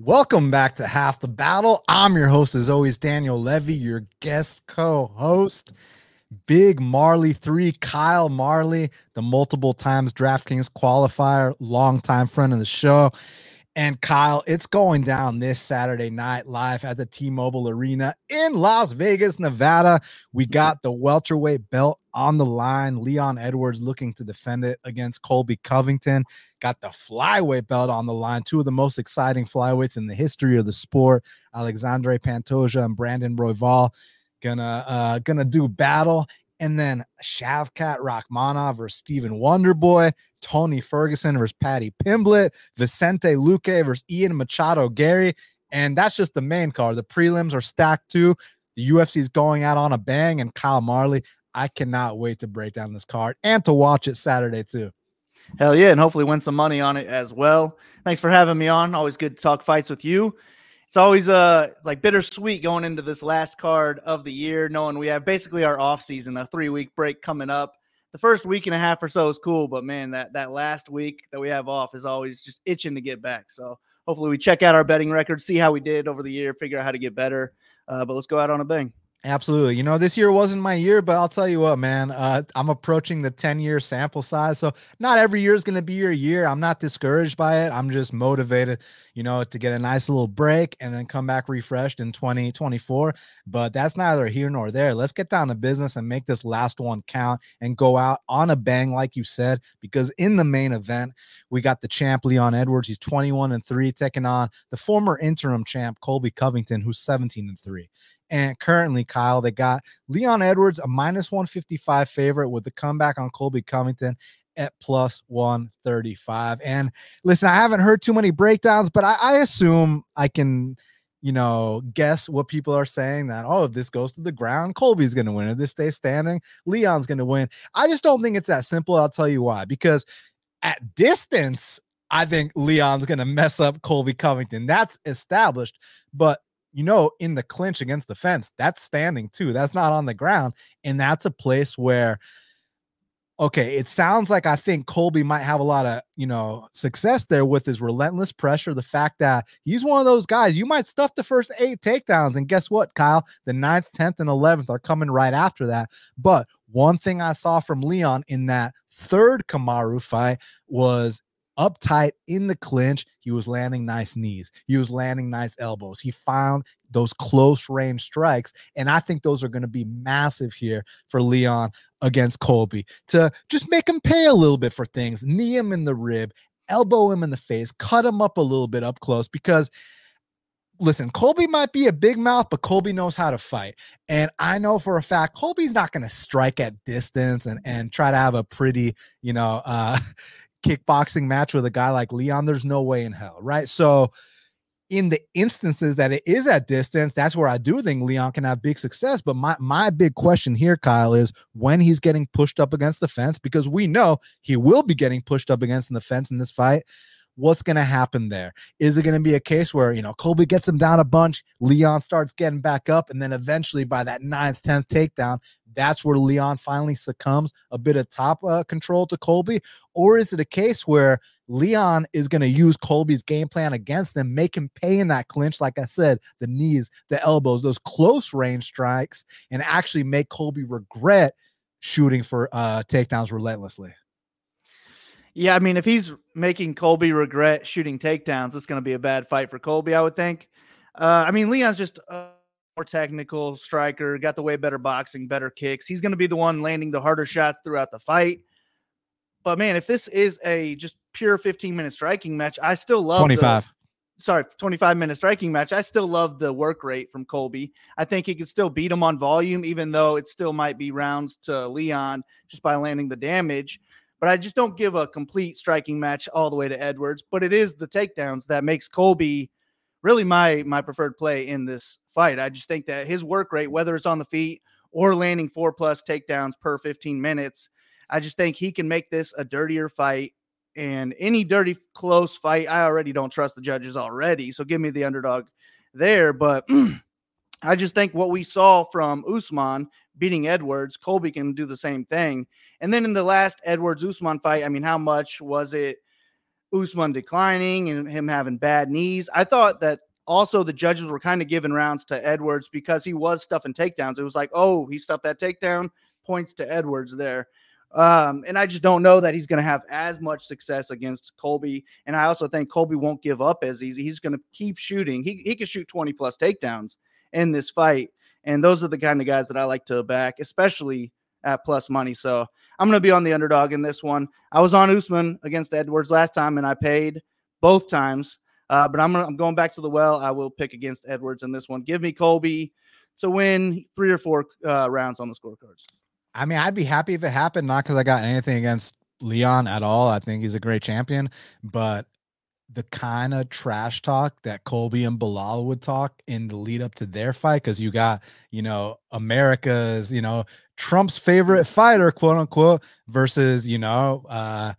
Welcome back to Half the Battle. I'm your host, as always, Daniel Levy, your guest co-host. Big Marley 3, Kyle Marley, the multiple times DraftKings qualifier, longtime friend of the show. And Kyle, it's going down this Saturday night live at the T-Mobile Arena in Las Vegas, Nevada. We got the welterweight belt on the line. Leon Edwards looking to defend it against Colby Covington. Got the flyweight belt on the line. Two of the most exciting flyweights in the history of the sport, Alexandre Pantoja and Brandon Royval, gonna do battle. And then Shavkat Rakhmonov versus Steven Wonderboy, Tony Ferguson versus Paddy Pimblett, Vicente Luque versus Ian Machado Garry. And that's just the main card. The prelims are stacked too. The UFC is going out on a bang. And Kyle Marley, I cannot wait to break down this card and to watch it Saturday too. Hell yeah. And hopefully win some money on it as well. Thanks for having me on. Always good to talk fights with you. It's always like bittersweet going into this last card of the year, knowing we have basically our off season, a 3-week break coming up. The first week and a half or so is cool, but man, that last week that we have off is always just itching to get back. So hopefully we check out our betting records, see how we did over the year, figure out how to get better. But let's go out on a bang. Absolutely. You know, this year wasn't my year, but I'll tell you what, man, I'm approaching the 10-year sample size. So not every year is going to be your year. I'm not discouraged by it. I'm just motivated, you know, to get a nice little break and then come back refreshed in 2024. But that's neither here nor there. Let's get down to business and make this last one count and go out on a bang, like you said, because in the main event, we got the champ Leon Edwards. He's 21-3 taking on the former interim champ Colby Covington, who's 17-3. And currently, Kyle, they got Leon Edwards, a minus 155 favorite with the comeback on Colby Covington at plus 135. And listen, I haven't heard too many breakdowns, but I assume I can, you know, guess what people are saying that, oh, if this goes to the ground, Colby's going to win. If this stays standing, Leon's going to win. I just don't think it's that simple. I'll tell you why. Because at distance, I think Leon's going to mess up Colby Covington. That's established. But you know, in the clinch against the fence, that's standing too. That's not on the ground. And that's a place where, okay, it sounds like I think Colby might have a lot of, you know, success there with his relentless pressure. The fact that he's one of those guys, you might stuff the first 8 takedowns. And guess what, Kyle? The 9th, 10th, and 11th are coming right after that. But one thing I saw from Leon in that third Kamaru fight was uptight in the clinch. He was landing nice knees. He was landing nice elbows. He found those close range strikes. And I think those are going to be massive here for Leon against Colby to just make him pay a little bit for things, knee him in the rib, elbow him in the face, cut him up a little bit up close because listen, Colby might be a big mouth, but Colby knows how to fight. And I know for a fact, Colby's not going to strike at distance and try to have a pretty, you know, kickboxing match with a guy like Leon. There's no way in hell, right? So in the instances that it is at distance, that's where I do think Leon can have big success. But my big question here, Kyle, is when he's getting pushed up against the fence, because we know he will be getting pushed up against the fence in this fight. What's going to happen there? Is it going to be a case where, you know, Colby gets him down a bunch, Leon starts getting back up, and then eventually by that 9th, 10th takedown, that's where Leon finally succumbs a bit of top control to Colby? Or is it a case where Leon is going to use Colby's game plan against him, make him pay in that clinch, like I said, the knees, the elbows, those close range strikes, and actually make Colby regret shooting for takedowns relentlessly? Yeah, I mean, if he's making Colby regret shooting takedowns, it's going to be a bad fight for Colby, I would think. I mean, Leon's just a more technical striker, got the way better boxing, better kicks. He's going to be the one landing the harder shots throughout the fight. But, man, if this is a just pure 15-minute striking match, I still love 25-minute striking match. I still love the work rate from Colby. I think he could still beat him on volume, even though it still might be rounds to Leon just by landing the damage. But I just don't give a complete striking match all the way to Edwards. But it is the takedowns that makes Colby really my preferred play in this fight. I just think that his work rate, whether it's on the feet or landing 4+ takedowns per 15 minutes, I just think he can make this a dirtier fight. And any dirty, close fight, I already don't trust the judges already. So give me the underdog there. But I just think what we saw from Usman beating Edwards, Colby can do the same thing. And then in the last Edwards-Usman fight, I mean, how much was it Usman declining and him having bad knees. I thought that also the judges were kind of giving rounds to Edwards because he was stuffing takedowns. It was like, oh, he stuffed that takedown, points to Edwards there. And I just don't know that he's going to have as much success against Colby. And I also think Colby won't give up as easy. He's going to keep shooting. He could shoot 20 plus takedowns in this fight. And those are the kind of guys that I like to back, especially at plus money. So I'm going to be on the underdog in this one. I was on Usman against Edwards last time and I paid both times, but I'm going back to the well. I will pick against Edwards in this one. Give me Colby to win 3 or 4 rounds on the scorecards. I mean, I'd be happy if it happened, not because I got anything against Leon at all. I think he's a great champion, but the kind of trash talk that Colby and Bilal would talk in the lead up to their fight, because you got, America's, Trump's favorite fighter, quote unquote, versus, Bilal's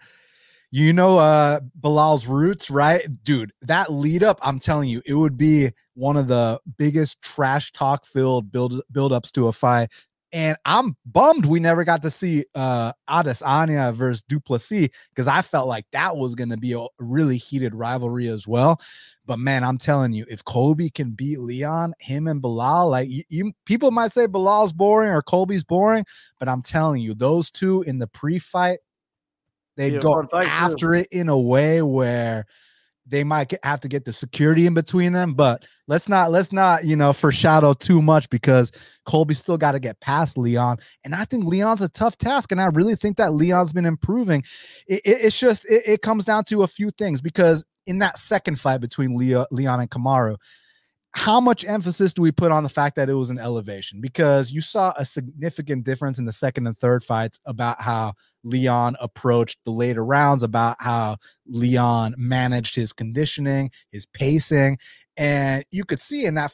roots, right? Dude, that lead up, I'm telling you, it would be one of the biggest trash talk filled build ups to a fight. And I'm bummed we never got to see Adesanya versus Duplessis, because I felt like that was going to be a really heated rivalry as well. But, man, I'm telling you, if Colby can beat Leon, him and Bilal, like people might say Bilal's boring or Colby's boring, but I'm telling you, those two in the pre-fight, they'd go after it in a way where – they might have to get the security in between them, but let's not, foreshadow too much, because Colby still got to get past Leon. And I think Leon's a tough task. And I really think that Leon's been improving. It comes down to a few things, because in that second fight between Leon and Kamaru, how much emphasis do we put on the fact that it was an elevation? Because you saw a significant difference in the second and third fights about how Leon approached the later rounds, about how Leon managed his conditioning, his pacing. And you could see in that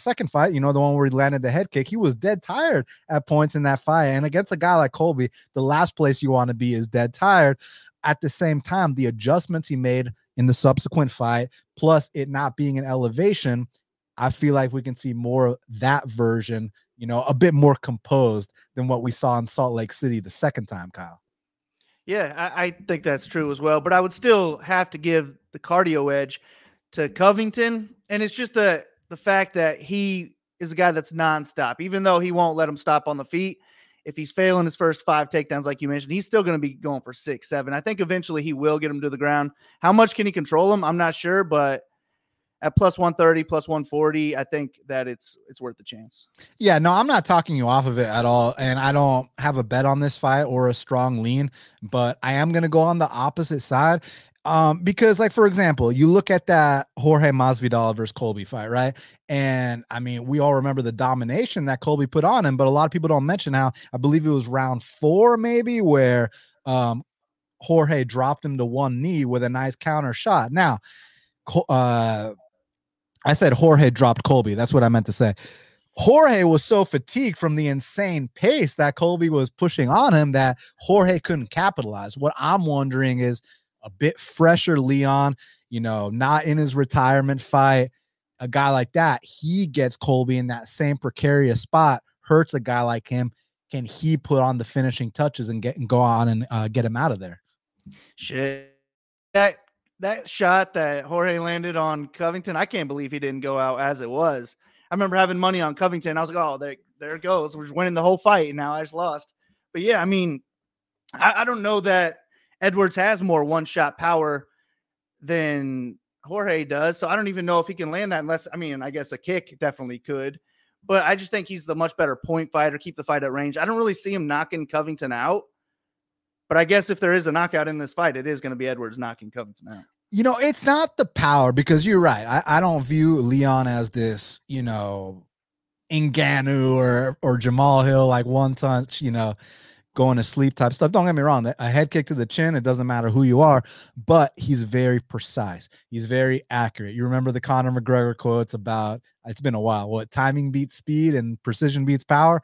second fight, the one where he landed the head kick, he was dead tired at points in that fight. And against a guy like Colby, the last place you want to be is dead tired. At the same time, the adjustments he made in the subsequent fight, plus it not being an elevation, I feel like we can see more of that version, a bit more composed than what we saw in Salt Lake City the second time, Kyle. Yeah, I think that's true as well, but I would still have to give the cardio edge to Covington. And it's just the fact that he is a guy that's nonstop, even though he won't let him stop on the feet. If he's failing his first 5 takedowns, like you mentioned, he's still going to be going for 6, 7. I think eventually he will get him to the ground. How much can he control him? I'm not sure, but at plus 130, plus 140, I think that it's worth the chance. Yeah, no, I'm not talking you off of it at all, and I don't have a bet on this fight or a strong lean, but I am going to go on the opposite side because, like, for example, you look at that Jorge Masvidal versus Colby fight, right? And, I mean, we all remember the domination that Colby put on him, but a lot of people don't mention how, I believe it was round 4 maybe, where Jorge dropped him to one knee with a nice counter shot. Now, I said Jorge dropped Colby. That's what I meant to say. Jorge was so fatigued from the insane pace that Colby was pushing on him that Jorge couldn't capitalize. What I'm wondering is a bit fresher Leon, not in his retirement fight, a guy like that, he gets Colby in that same precarious spot, hurts a guy like him. Can he put on the finishing touches and go on and get him out of there? Shit. That shot that Jorge landed on Covington, I can't believe he didn't go out as it was. I remember having money on Covington. I was like, oh, there it goes. We're winning the whole fight, and now I just lost. But, yeah, I mean, I don't know that Edwards has more one-shot power than Jorge does, so I don't even know if he can land that unless, I mean, I guess a kick definitely could. But I just think he's the much better point fighter, keep the fight at range. I don't really see him knocking Covington out. But I guess if there is a knockout in this fight, it is going to be Edwards knocking Covington out. It's not the power, because you're right. I don't view Leon as this, Ngannou or Jamal Hill, like one touch, going to sleep type stuff. Don't get me wrong. A head kick to the chin, it doesn't matter who you are, but he's very precise. He's very accurate. You remember the Conor McGregor quotes about, it's been a while, what timing beats speed and precision beats power.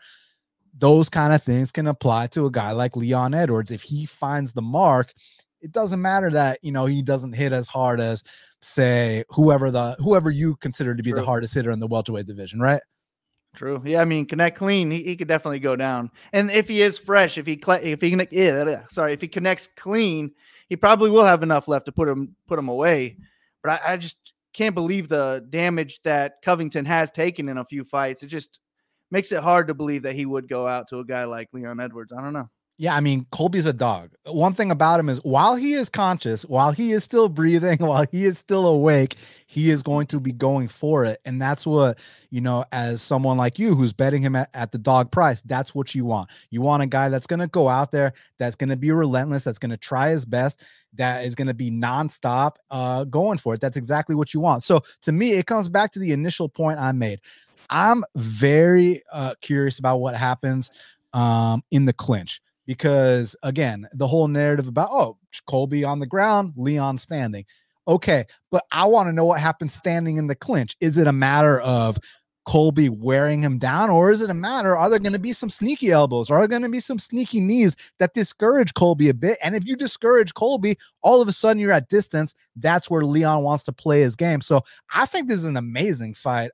Those kind of things can apply to a guy like Leon Edwards. If he finds the mark, it doesn't matter that, he doesn't hit as hard as, say, whoever you consider to be the hardest hitter in the welterweight division, right? True. Yeah, I mean, connect clean, he could definitely go down. And if he is fresh, if he connects clean, he probably will have enough left to put him away. But I just can't believe the damage that Covington has taken in a few fights. It just makes it hard to believe that he would go out to a guy like Leon Edwards. I don't know. Yeah, I mean, Colby's a dog. One thing about him is while he is conscious, while he is still breathing, while he is still awake, he is going to be going for it. And that's what, you know, as someone like you who's betting him at the dog price, that's what you want. You want a guy that's going to go out there, that's going to be relentless, that's going to try his best, that is going to be nonstop going for it. That's exactly what you want. So to me, it comes back to the initial point I made. I'm very curious about what happens in the clinch. Because, again, the whole narrative about, oh, Colby on the ground, Leon standing. Okay, but I want to know what happens standing in the clinch. Is it a matter of Colby wearing him down, or is it a matter, are there going to be some sneaky elbows? Are there going to be some sneaky knees that discourage Colby a bit? And if you discourage Colby, all of a sudden you're at distance. That's where Leon wants to play his game. So I think this is an amazing fight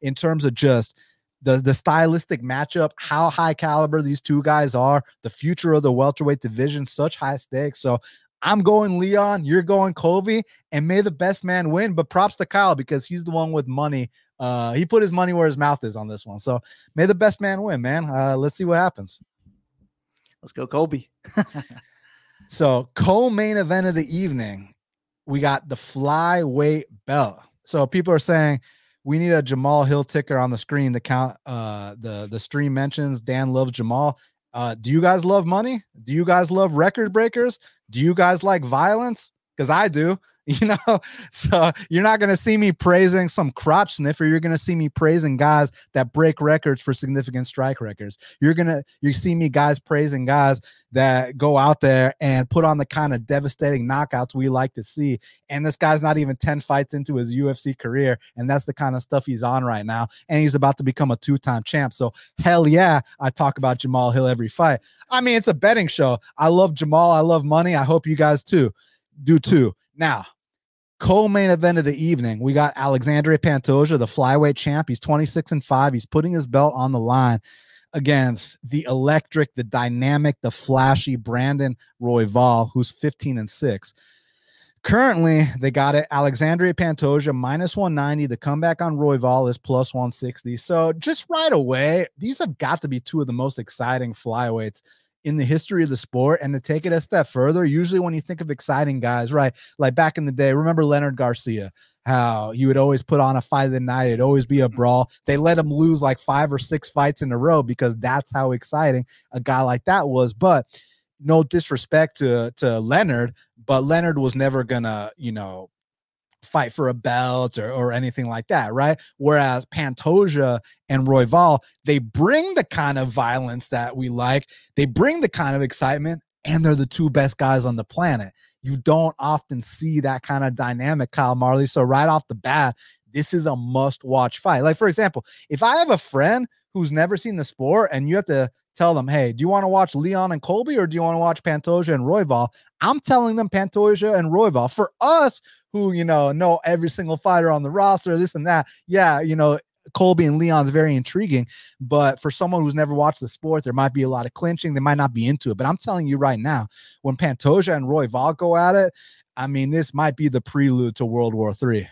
in terms of just the stylistic matchup, how high caliber these two guys are, the future of the welterweight division, such high stakes. So I'm going Leon, you're going Colby, and may the best man win. But props to Kyle because he's the one with money. He put his money where his mouth is on this one. So may the best man win, man. Let's see what happens. Let's go Colby. So co-main event of the evening, we got the flyweight belt. So people are saying, we need a Jamal Hill ticker on the screen to count the stream mentions. Dan loves Jamal. Do you guys love money? Do you guys love record breakers? Do you guys like violence? Because I do, you know. So you're not going to see me praising some crotch sniffer. You're going to see me praising guys that break records for significant strike records. You see me guys praising guys that go out there and put on the kind of devastating knockouts we like to see. And this guy's not even 10 fights into his UFC career, and that's the kind of stuff he's on right now. And he's about to become a two-time champ. So hell yeah, I talk about Jamal Hill every fight. I mean, it's a betting show. I love Jamal. I love money. I hope you guys do too. Now, co-main event of the evening, we got Alexandre Pantoja, the flyweight champ. He's 26-5. He's putting his belt on the line against the electric, the dynamic, the flashy Brandon Royval, who's 15-6. Currently, they got it. Alexandre Pantoja -190. The comeback on Royval is +160. So just right away, these have got to be two of the most exciting flyweights in the history of the sport. And to take it a step further, usually when you think of exciting guys, right, like back in the day, remember Leonard Garcia, how you would always put on a fight of the night. It'd always be a brawl. They let him lose like 5 or 6 fights in a row because that's how exciting a guy like that was. But no disrespect to Leonard, but Leonard was never gonna, you know, fight for a belt or anything like that, right? Whereas Pantoja and Royval, they bring the kind of violence that we like. They bring the kind of excitement, and they're the two best guys on the planet. You don't often see that kind of dynamic, Kyle Marley. So right off the bat, this is a must-watch fight. Like, for example, if I have a friend who's never seen the sport and you have to tell them, hey, do you want to watch Leon and Colby or do you want to watch Pantoja and Royval? I'm telling them Pantoja and Royval. For us, who, you know every single fighter on the roster, this and that. Yeah, you know, Colby and Leon's very intriguing. But for someone who's never watched the sport, there might be a lot of clinching. They might not be into it. But I'm telling you right now, when Pantoja and Royval go at it, I mean, this might be the prelude to World War III.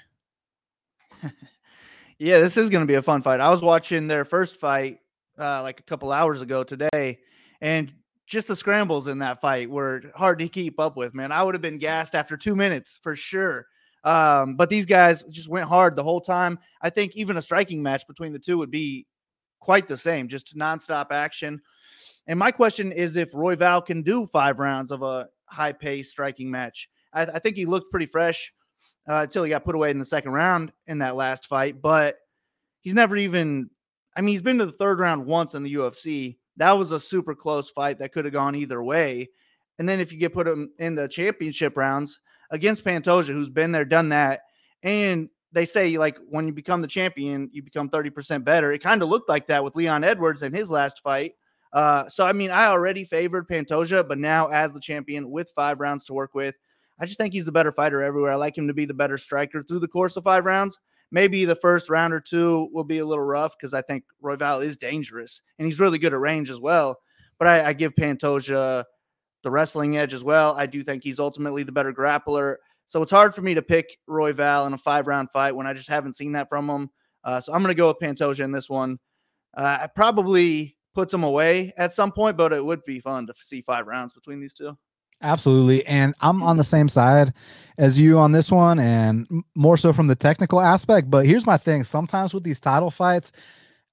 Yeah, this is going to be a fun fight. I was watching their first fight like a couple hours ago today, and just the scrambles in that fight were hard to keep up with, man. I would have been gassed after 2 minutes for sure. But these guys just went hard the whole time. I think even a striking match between the two would be quite the same, just nonstop action. And my question is if Royval can do 5 rounds of a high-paced striking match. I think he looked pretty fresh until he got put away in the second round in that last fight. But he's never even – I mean, he's been to the third round once in the UFC. That was a super close fight that could have gone either way. And then if you get put him in the championship rounds against Pantoja, who's been there, done that, and they say, like, when you become the champion, you become 30% better. It kind of looked like that with Leon Edwards in his last fight. So, I mean, I already favored Pantoja, but now as the champion with 5 rounds to work with, I just think he's the better fighter everywhere. I like him to be the better striker through the course of 5 rounds. Maybe the first round or two will be a little rough because I think Royval is dangerous and he's really good at range as well. But I give Pantoja the the wrestling edge as well. I do think he's ultimately the better grappler. So it's hard for me to pick Royval in a 5-round fight when I just haven't seen that from him. So I'm going to go with Pantoja in this one. I probably puts him away at some point, but it would be fun to see 5 rounds between these two. Absolutely. And I'm on the same side as you on this one, and more so from the technical aspect. But here's my thing. Sometimes with these title fights,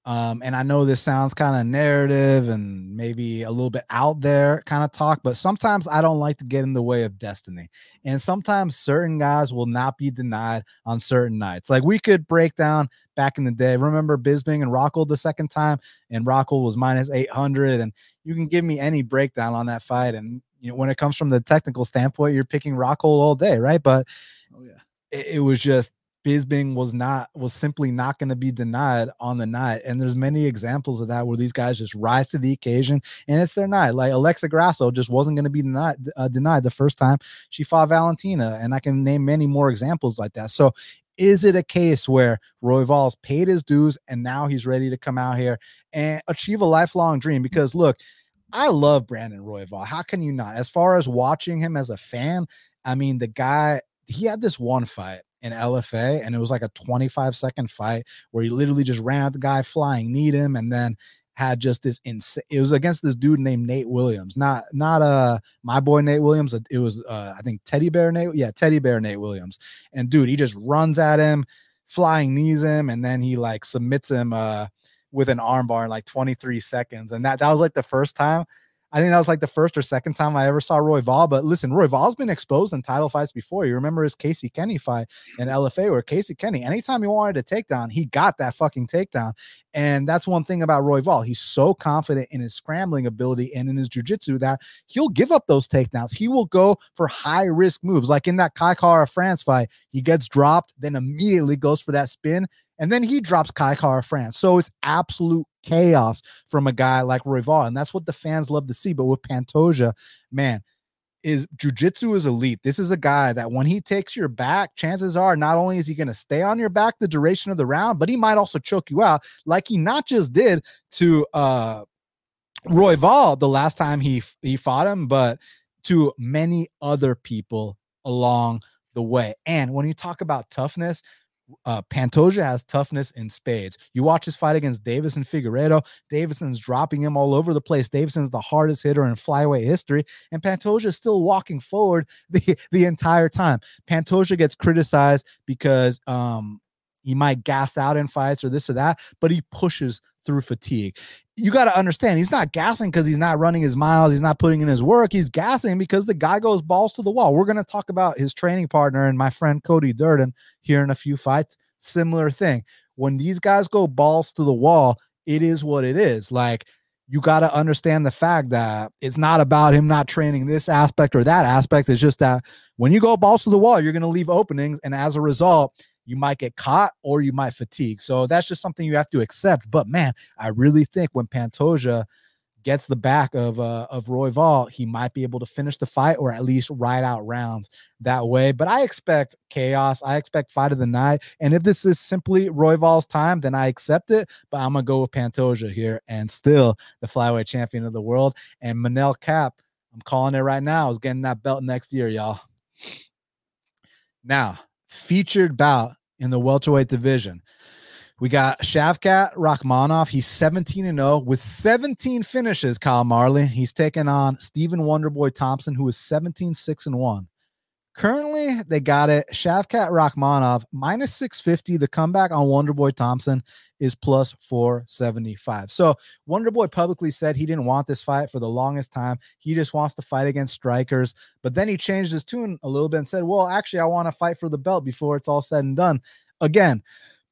and I know this sounds kind of narrative and maybe a little bit out there kind of talk, but sometimes I don't like to get in the way of destiny. And sometimes certain guys will not be denied on certain nights. Like we could break down back in the day. Remember Bisping and Rockhold the second time, and Rockhold was minus 800. And you can give me any breakdown on that fight. And you know, when it comes from the technical standpoint, you're picking Rockhold all day, right? But it was just, Bisping was simply not going to be denied on the night. And there's many examples of that where these guys just rise to the occasion and it's their night. Like Alexa Grasso just wasn't going to be denied the first time she fought Valentina. And I can name many more examples like that. So is it a case where Royval's paid his dues and now he's ready to come out here and achieve a lifelong dream? Because look, I love Brandon Royval. How can you not? As far as watching him as a fan, I mean, the guy, he had this one fight in LFA, and it was like a 25-second fight where he literally just ran at the guy, flying kneed him, and then had just this insane. It was against this dude named Nate Williams, not my boy Nate Williams. It was I think Teddy Bear Nate Williams. And dude, he just runs at him, flying knees him, and then he like submits him with an armbar in like 23 seconds. And that was like the first time. I think that was like the first or second time I ever saw Royval. But listen, Royval's been exposed in title fights before. You remember his Casey Kenny fight in LFA where Casey Kenny, anytime he wanted a takedown, he got that fucking takedown. And that's one thing about Royval. He's so confident in his scrambling ability and in his jiu-jitsu that he'll give up those takedowns. He will go for high-risk moves. Like in that Kai Kara-France fight, he gets dropped, then immediately goes for that spin, and then he drops Kai Kara-France. So it's absolute chaos from a guy like Royval, and that's what the fans love to see. But with Pantoja, man, is jiu-jitsu is elite. This is a guy that when he takes your back, chances are not only is he going to stay on your back the duration of the round, but he might also choke you out like he not just did to Royval the last time he fought him, but to many other people along the way. And when you talk about toughness, Pantoja has toughness in spades. You watch his fight against Davison Figueiredo. Davison's dropping him all over the place. Davison's the hardest hitter in flyweight history, and Pantoja is still walking forward the entire time. Pantoja gets criticized because he might gas out in fights or this or that, but he pushes through fatigue. You got to understand, he's not gassing because he's not running his miles. He's not putting in his work. He's gassing because the guy goes balls to the wall. We're going to talk about his training partner and my friend Cody Durden here in a few fights. Similar thing. When these guys go balls to the wall, it is what it is. Like, you got to understand the fact that it's not about him not training this aspect or that aspect. It's just that when you go balls to the wall, you're going to leave openings. And as a result, you might get caught or you might fatigue. So that's just something you have to accept. But man, I really think when Pantoja gets the back of Royval, he might be able to finish the fight or at least ride out rounds that way. But I expect chaos. I expect fight of the night. And if this is simply Royval's time, then I accept it. But I'm going to go with Pantoja here, and still the flyweight champion of the world. And Manel Cap, I'm calling it right now, is getting that belt next year, y'all. Now, featured bout in the welterweight division, we got Shavkat Rakhmonov. He's 17-0 with 17 finishes. Kyle Marley, he's taking on Steven Wonderboy Thompson, who is 17-6-1. Currently, they got it. Shavkat Rakhmonov minus 650. The comeback on Wonderboy Thompson is plus 475. So Wonderboy publicly said he didn't want this fight for the longest time. He just wants to fight against strikers. But then he changed his tune a little bit and said, well, actually, I want to fight for the belt before it's all said and done again.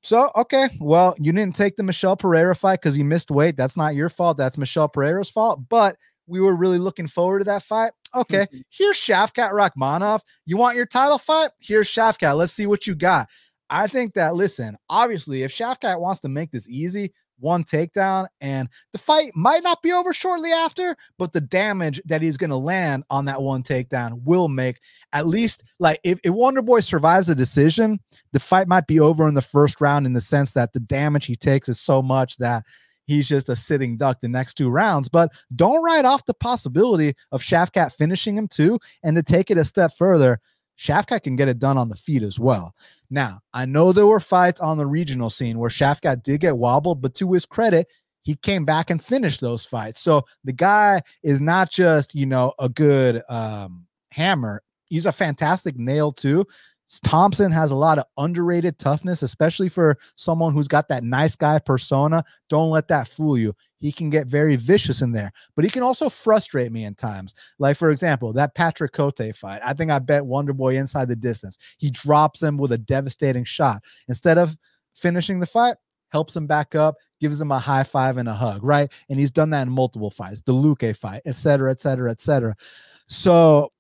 So, okay, well, you didn't take the Michelle Pereira fight because you missed weight. That's not your fault. That's Michelle Pereira's fault. But we were really looking forward to that fight. Okay, here's Shavkat Rakhmonov. You want your title fight? Here's Shavkat. Let's see what you got. I think that, listen, obviously, if Shavkat wants to make this easy, one takedown, and the fight might not be over shortly after, but the damage that he's going to land on that one takedown will make at least, like, if Wonderboy survives a decision, the fight might be over in the first round, in the sense that the damage he takes is so much that he's just a sitting duck the next two rounds. But don't write off the possibility of Shavkat finishing him too. And to take it a step further, Shavkat can get it done on the feet as well. Now, I know there were fights on the regional scene where Shavkat did get wobbled, but to his credit, he came back and finished those fights. So the guy is not just, you know, a good hammer. He's a fantastic nail too. Thompson has a lot of underrated toughness, especially for someone who's got that nice guy persona. Don't let that fool you. He can get very vicious in there, but he can also frustrate me in times. Like, for example, that Patrick Cote fight. I think I bet Wonderboy inside the distance. He drops him with a devastating shot. Instead of finishing the fight, helps him back up, gives him a high five and a hug, right? And he's done that in multiple fights, the Luque fight, et cetera, et cetera, et cetera. So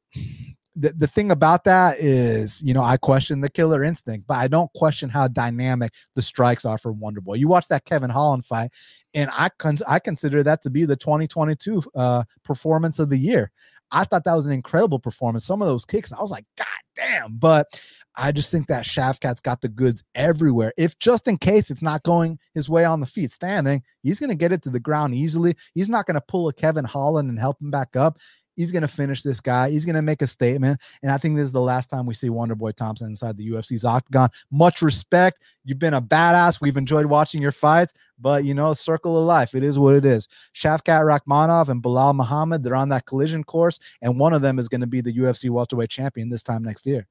the thing about that is, you know, I question the killer instinct, but I don't question how dynamic the strikes are for Wonderboy. You watch that Kevin Holland fight, and I consider that to be the 2022 performance of the year. I thought that was an incredible performance. Some of those kicks, I was like, God damn. But I just think that Shavkat's got the goods everywhere. If just in case it's not going his way on the feet standing, he's going to get it to the ground easily. He's not going to pull a Kevin Holland and help him back up. He's going to finish this guy. He's going to make a statement. And I think this is the last time we see Wonderboy Thompson inside the UFC's octagon. Much respect. You've been a badass. We've enjoyed watching your fights. But, you know, circle of life. It is what it is. Shavkat Rakhmonov and Belal Muhammad, they're on that collision course. And one of them is going to be the UFC welterweight champion this time next year.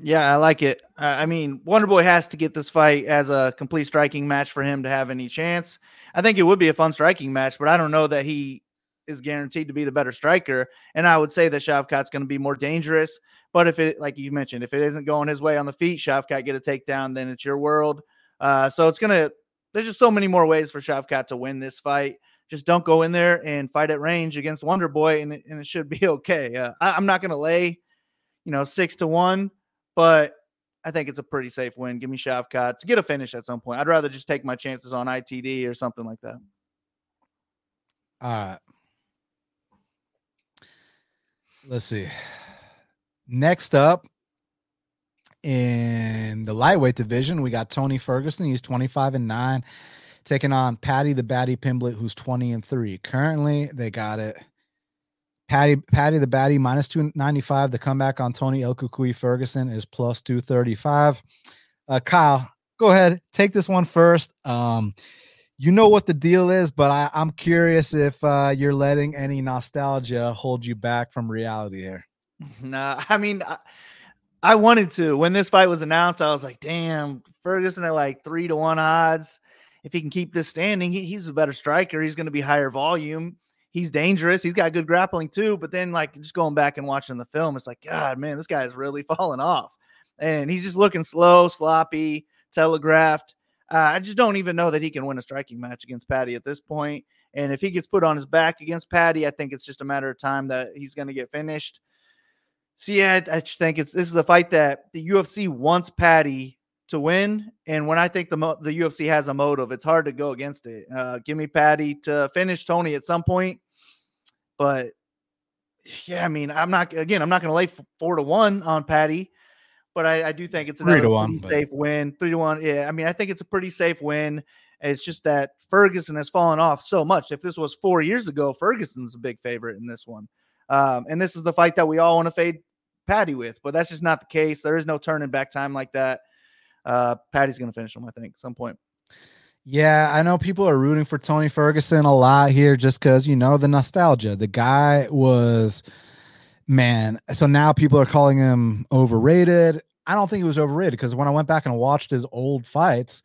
Yeah, I like it. I mean, Wonderboy has to get this fight as a complete striking match for him to have any chance. I think it would be a fun striking match, but I don't know that he is guaranteed to be the better striker. And I would say that Shavkat's going to be more dangerous. But if it, like you mentioned, if it isn't going his way on the feet, Shavkat get a takedown, then it's your world. So it's going to, there's just so many more ways for Shavkat to win this fight. Just don't go in there and fight at range against Wonderboy, and it should be okay. I'm not going to lay, you know, 6-1, but I think it's a pretty safe win. Give me Shavkat to get a finish at some point. I'd rather just take my chances on ITD or something like that. All right. Let's see. Next up in the lightweight division, we got Tony Ferguson. He's 25-9, taking on Paddy the Batty Pimblett, who's 20-3. Currently, they got it. Paddy the Batty minus 295. The comeback on Tony El Cucuy Ferguson is plus 235. Kyle, go ahead, take this one first. You know what the deal is, but I'm curious if you're letting any nostalgia hold you back from reality here. Nah, I mean, I wanted to. When this fight was announced, I was like, damn, Ferguson at like 3-1 odds. If he can keep this standing, he's a better striker. He's going to be higher volume. He's dangerous. He's got good grappling too. But then, like, just going back and watching the film, it's like, God, man, this guy is really falling off. And he's just looking slow, sloppy, telegraphed. I just don't even know that he can win a striking match against Paddy at this point. And if he gets put on his back against Paddy, I think it's just a matter of time that he's going to get finished. So, yeah, I just think this is a fight that the UFC wants Paddy to win. And when I think the UFC has a motive, it's hard to go against it. Give me Paddy to finish Tony at some point. But, yeah, I mean, I'm not going to lay 4-1 on Paddy. But I do think it's another safe win. 3-1. Yeah. I mean, I think it's a pretty safe win. It's just that Ferguson has fallen off so much. If this was 4 years ago, Ferguson's a big favorite in this one. And this is the fight that we all want to fade Paddy with, but that's just not the case. There is no turning back time like that. Paddy's going to finish him, I think, at some point. Yeah, I know people are rooting for Tony Ferguson a lot here just because, you know, the nostalgia. The guy was, man. So now people are calling him overrated. I don't think he was overrated because when I went back and watched his old fights,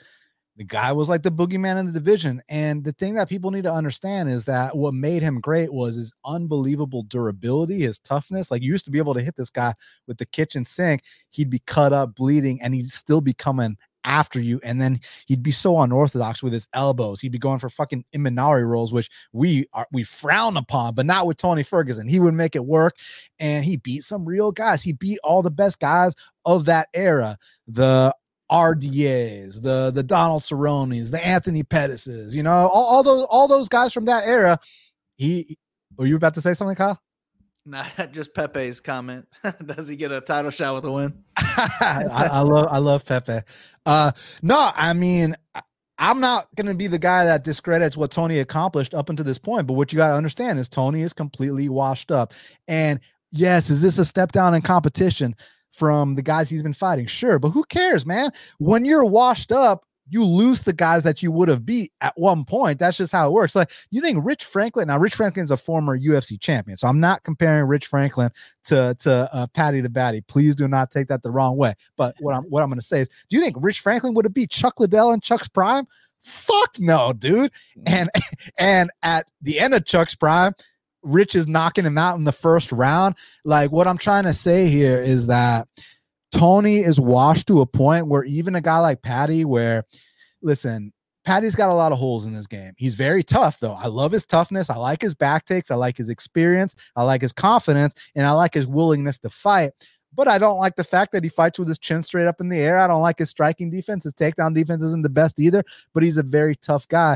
the guy was like the boogeyman in the division. And the thing that people need to understand is that what made him great was his unbelievable durability, his toughness. Like, you used to be able to hit this guy with the kitchen sink. He'd be cut up, bleeding, and he'd still be coming after you. And then he'd be so unorthodox with his elbows. He'd be going for fucking Imanari rolls, which we frown upon, but not with Tony Ferguson. He would make it work, and he beat some real guys. He beat all the best guys of that era, the RDAs, the Donald Cerrones, the Anthony Pettises, you know, all those guys from that era. Were you about to say something, Kyle? Nah, just Pepe's comment. Does he get a title shot with a win? I love Pepe. No, I mean, I'm not going to be the guy that discredits what Tony accomplished up until this point, but what you got to understand is Tony is completely washed up. And yes, is this a step down in competition from the guys he's been fighting? Sure, but who cares, man? When you're washed up, you lose the guys that you would have beat at one point. That's just how it works. Like, you think Rich Franklin, now Rich Franklin's a former UFC champion, so I'm not comparing Rich Franklin to Patty the Batty. Please do not take that the wrong way. But what I'm going to say is, do you think Rich Franklin would have beat Chuck Liddell in Chuck's prime? Fuck no, dude. And at the end of Chuck's prime, Rich is knocking him out in the first round. Like, what I'm trying to say here is that Tony is washed to a point where even a guy like Patty, where, listen, Patty's got a lot of holes in his game. He's very tough, though. I love his toughness. I like his back takes. I like his experience. I like his confidence, and I like his willingness to fight. But I don't like the fact that he fights with his chin straight up in the air. I don't like his striking defense. His takedown defense isn't the best either, but he's a very tough guy.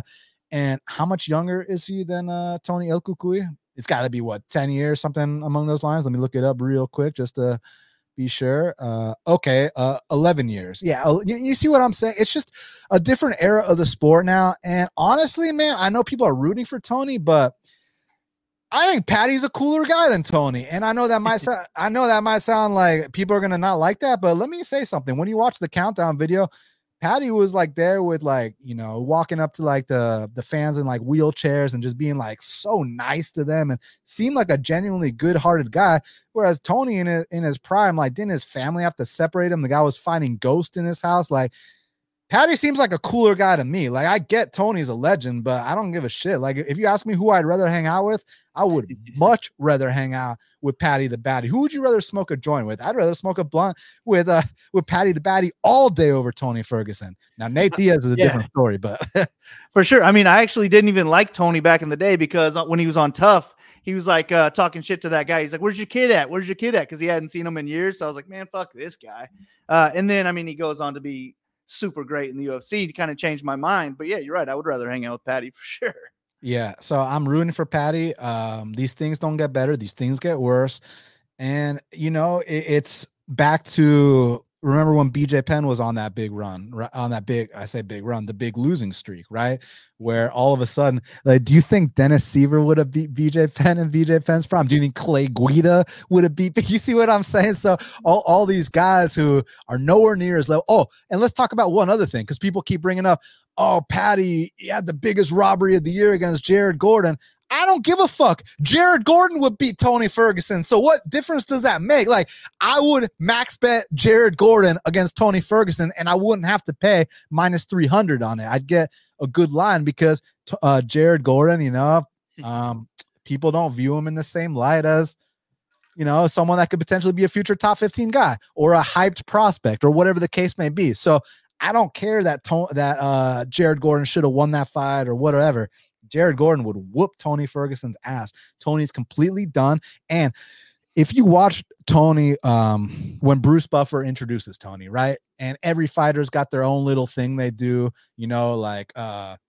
And how much younger is he than Tony El Cucuy? It's got to be, what, 10 years, something among those lines? Let me look it up real quick just to be sure. 11 years. Yeah, you see what I'm saying? It's just a different era of the sport now. And honestly, man, I know people are rooting for Tony, but I think Patty's a cooler guy than Tony. And I know that might sound like people are gonna not like that, but let me say something. When you watch the countdown video, Patty was like there with, like, you know, walking up to like the fans in like wheelchairs and just being like so nice to them and seemed like a genuinely good-hearted guy. Whereas Tony in his prime, like, didn't his family have to separate him? The guy was fighting ghosts in his house. Like, Patty seems like a cooler guy to me. Like, I get Tony's a legend, but I don't give a shit. Like, if you ask me who I'd rather hang out with, I would much rather hang out with Patty the Batty. Who would you rather smoke a joint with? I'd rather smoke a blunt with Patty the Batty all day over Tony Ferguson. Now, Nate Diaz is a different story, but for sure. I mean, I actually didn't even like Tony back in the day, because when he was on Tough, he was like talking shit to that guy. He's like, "Where's your kid at? Where's your kid at?" Because he hadn't seen him in years. So I was like, "Man, fuck this guy." And then, I mean, he goes on to be super great in the UFC. To kind of change my mind, but yeah, you're right. I would rather hang out with Patty for sure. Yeah, so I'm rooting for Patty. These things don't get better; these things get worse. And you know, it's back to, remember when BJ Penn was on that big run, right? The big losing streak, right? Where all of a sudden, like, do you think Dennis Seaver would have beat BJ Penn in BJ Penn's prime? Do you think Clay Guida would have beat? You see what I'm saying? So all these guys who are nowhere near as low. Oh, and let's talk about one other thing, because people keep bringing up, oh, Patty, he had the biggest robbery of the year against Jared Gordon. I don't give a fuck. Jared Gordon would beat Tony Ferguson. So what difference does that make? Like, I would max bet Jared Gordon against Tony Ferguson, and I wouldn't have to pay minus 300 on it. I'd get a good line, because Jared Gordon, you know, people don't view him in the same light as, you know, someone that could potentially be a future top 15 guy or a hyped prospect or whatever the case may be. So I don't care that Jared Gordon should have won that fight or whatever. Jared Gordon would whoop Tony Ferguson's ass. Tony's completely done. And if you watch Tony, when Bruce Buffer introduces Tony, right? And every fighter's got their own little thing they do, you know, like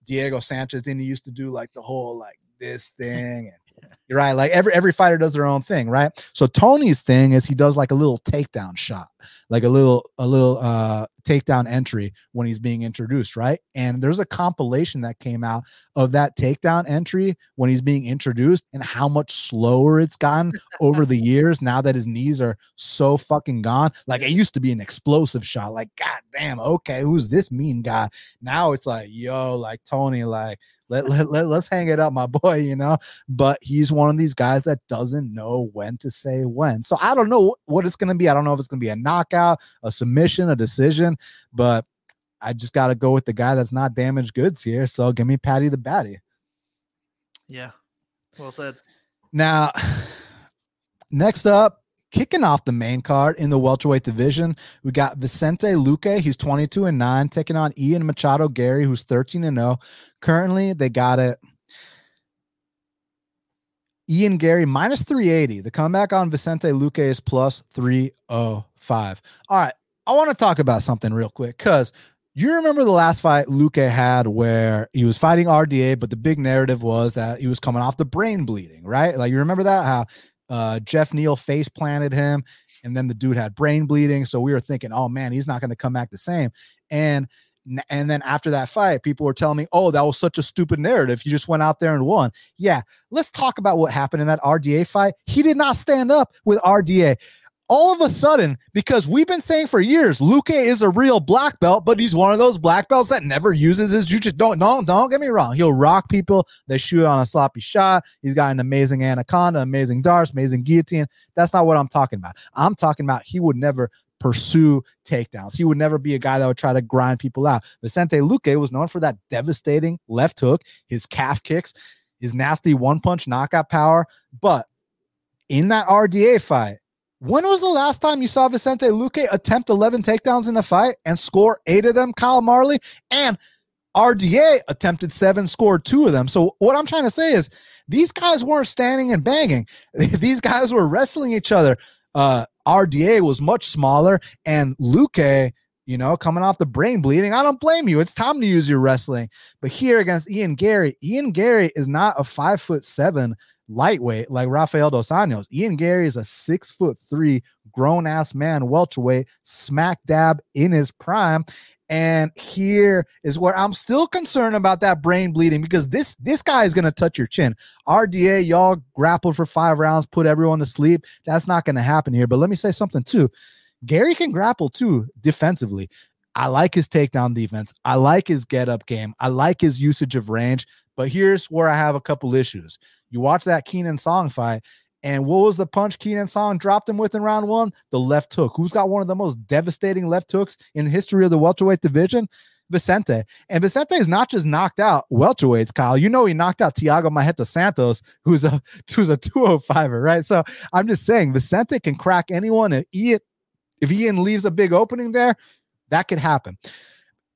Diego Sanchez didn't used to do like the whole like this thing. And you're right. Like every fighter does their own thing, right? So Tony's thing is he does like a little takedown shot, like a little takedown entry when he's being introduced, right? And there's a compilation that came out of that takedown entry when he's being introduced and how much slower it's gotten over the years now that his knees are so fucking gone. Like, it used to be an explosive shot. Like, God damn, okay, who's this mean guy? Now it's like, yo, like, Tony, like, let's hang it up, my boy, you know? But he's one of these guys that doesn't know when to say when. So I don't know what it's going to be. I don't know if it's going to be a knockout, a submission, a decision, but I just got to go with the guy that's not damaged goods here. So give me Patty the Batty. Yeah, well said. Now, next up, kicking off the main card in the welterweight division, we got Vicente Luque. He's 22-9, taking on Ian Machado Garry, who's 13-0. Currently, they got it. Ian Garry minus 380. The comeback on Vicente Luque is plus 305. All right, I want to talk about something real quick, because you remember the last fight Luque had where he was fighting RDA, but the big narrative was that he was coming off the brain bleeding, right? Like, you remember that, how Jeff Neal face planted him and then the dude had brain bleeding. So we were thinking, oh man, he's not going to come back the same. And And then after that fight, people were telling me, oh, that was such a stupid narrative. You just went out there and won. Yeah, let's talk about what happened in that RDA fight. He did not stand up with RDA. All of a sudden, because we've been saying for years, Luque is a real black belt, but he's one of those black belts that never uses his jiu-jitsu. Don't get me wrong. He'll rock people. They shoot on a sloppy shot. He's got an amazing anaconda, amazing darts, amazing guillotine. That's not what I'm talking about. I'm talking about he would never pursue takedowns. He would never be a guy that would try to grind people out. Vicente Luque was known for that devastating left hook, his calf kicks, his nasty one-punch knockout power. But in that RDA fight, when was the last time you saw Vicente Luque attempt 11 takedowns in a fight and score 8 of them, Kyle Marley? And RDA attempted 7, scored 2 of them. So what I'm trying to say is these guys weren't standing and banging. These guys were wrestling each other. RDA was much smaller, and Luque, you know, coming off the brain bleeding, I don't blame you. It's time to use your wrestling. But here against Ian Garry is not a 5'7" lightweight like Rafael dos Anjos. Ian Garry is a 6'3" grown ass man, welterweight, smack dab in his prime. And here is where I'm still concerned about that brain bleeding, because this guy is going to touch your chin. RDA, y'all grappled for 5 rounds, put everyone to sleep. That's not going to happen here. But let me say something, too. Garry can grapple, too, defensively. I like his takedown defense. I like his get-up game. I like his usage of range. But here's where I have a couple issues. You watch that Kenan Song fight, and what was the punch Kenan Song dropped him with in round one? The left hook. Who's got one of the most devastating left hooks in the history of the welterweight division? Vicente. And Vicente is not just knocked out welterweights, Kyle. You know he knocked out Thiago Maeta Santos, who's a 205er, right? So I'm just saying Vicente can crack anyone. If Ian leaves a big opening there, that could happen.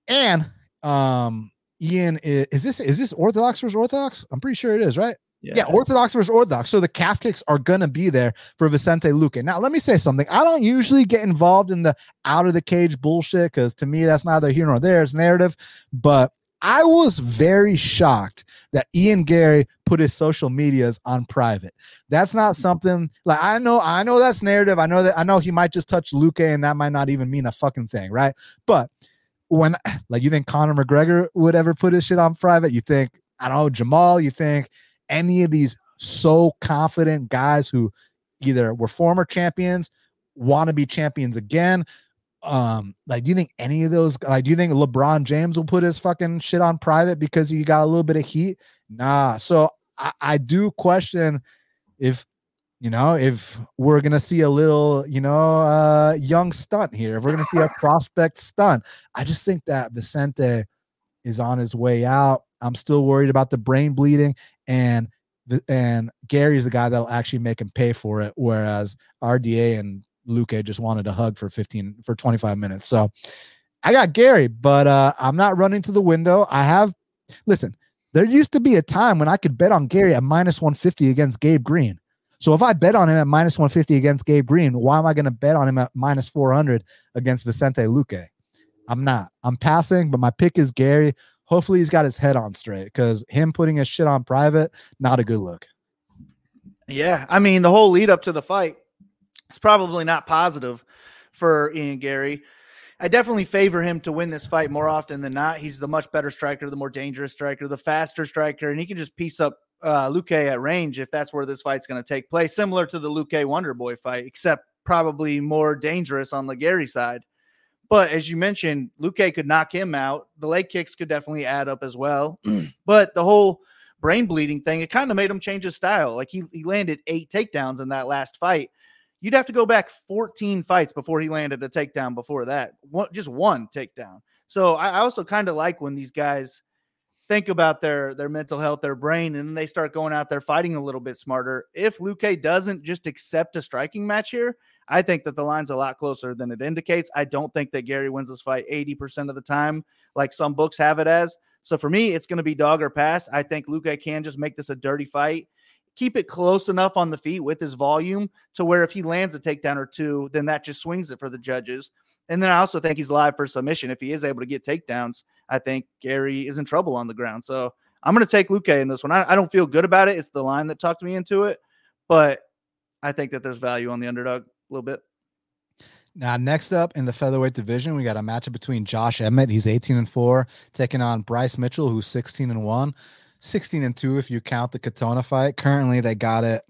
And Ian, is this Orthodox versus Orthodox? I'm pretty sure it is, right? Yeah, Orthodox versus Orthodox. So the calf kicks are going to be there for Vicente Luque. Now, let me say something. I don't usually get involved in the out-of-the-cage bullshit because, to me, that's neither here nor there. It's narrative. But I was very shocked that Ian Garry put his social medias on private. That's not something like I know that's narrative. I know he might just touch Luque, and that might not even mean a fucking thing, right? But when, like, you think Conor McGregor would ever put his shit on private? You think, I don't know, Jamal, you think any of these so confident guys who either were former champions, want to be champions again. Like, do you think any of those, like, do you think LeBron James will put his fucking shit on private because he got a little bit of heat? Nah. So I do question if we're going to see a little, young stunt here, if we're going to see a prospect stunt. I just think that Vicente is on his way out. I'm still worried about the brain bleeding, and Garry is the guy that'll actually make him pay for it, whereas RDA and Luque just wanted a hug for 25 minutes. So I got Garry, but I'm not running to the window. Listen, there used to be a time when I could bet on Garry at -150 against Gabe Green. So if I bet on him at -150 against Gabe Green, why am I going to bet on him at -400 against Vicente Luque? I'm not. I'm passing, but my pick is Garry. Hopefully he's got his head on straight, because him putting his shit on private, not a good look. Yeah, I mean, the whole lead up to the fight, it's probably not positive for Ian Garry. I definitely favor him to win this fight more often than not. He's the much better striker, the more dangerous striker, the faster striker, and he can just piece up Luque at range if that's where this fight's going to take place, similar to the Luque Wonderboy fight, except probably more dangerous on the Garry side. But as you mentioned, Luque could knock him out. The leg kicks could definitely add up as well. But the whole brain bleeding thing, it kind of made him change his style. Like, he landed 8 takedowns in that last fight. You'd have to go back 14 fights before he landed a takedown before that. Just one takedown. So I also kind of like when these guys think about their mental health, their brain, and then they start going out there fighting a little bit smarter. If Luque doesn't just accept a striking match here, I think that the line's a lot closer than it indicates. I don't think that Garry wins this fight 80% of the time, like some books have it as. So for me, it's going to be dog or pass. I think Luque can just make this a dirty fight, keep it close enough on the feet with his volume to where if he lands a takedown or two, then that just swings it for the judges. And then I also think he's live for submission. If he is able to get takedowns, I think Garry is in trouble on the ground. So I'm going to take Luque in this one. I don't feel good about it. It's the line that talked me into it, but I think that there's value on the underdog. Little bit. Now, next up in the featherweight division, we got a matchup between Josh Emmett. He's 18-4, taking on Bryce Mitchell, who's 16-1, 16-2 if you count the Katona fight. Currently, they got it.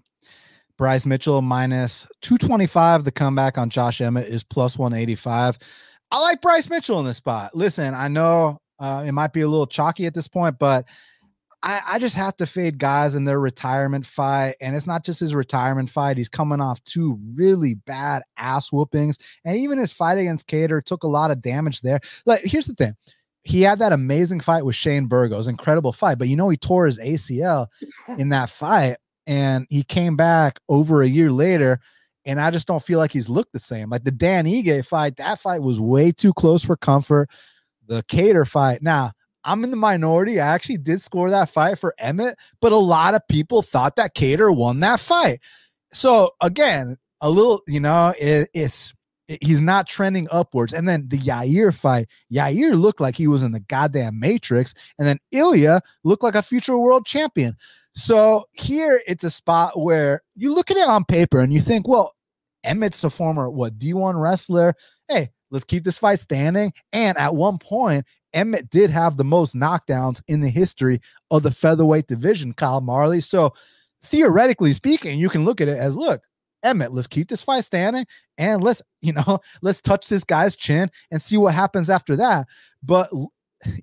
Bryce Mitchell minus 225. The comeback on Josh Emmett is plus 185. I like Bryce Mitchell in this spot. Listen, I know it might be a little chalky at this point, but I just have to fade guys in their retirement fight. And it's not just his retirement fight. He's coming off two really bad ass whoopings. And even his fight against Cater took a lot of damage there. Like, here's the thing. He had that amazing fight with Shane Burgos, incredible fight, but you know, he tore his ACL in that fight. And he came back over a year later, and I just don't feel like he's looked the same. Like the Dan Ige fight, that fight was way too close for comfort. The Cater fight. Now, I'm in the minority. I actually did score that fight for Emmett, but a lot of people thought that Cater won that fight. So again, a little, you know, he's not trending upwards. And then the Yair fight, Yair looked like he was in the goddamn Matrix. And then Ilya looked like a future world champion. So here it's a spot where you look at it on paper and you think, well, Emmett's a former, D1 wrestler. Hey, let's keep this fight standing. And at one point, Emmett did have the most knockdowns in the history of the featherweight division, Kyle Marley. So theoretically speaking, you can look at it as, look, Emmett, let's keep this fight standing and let's touch this guy's chin and see what happens after that. But,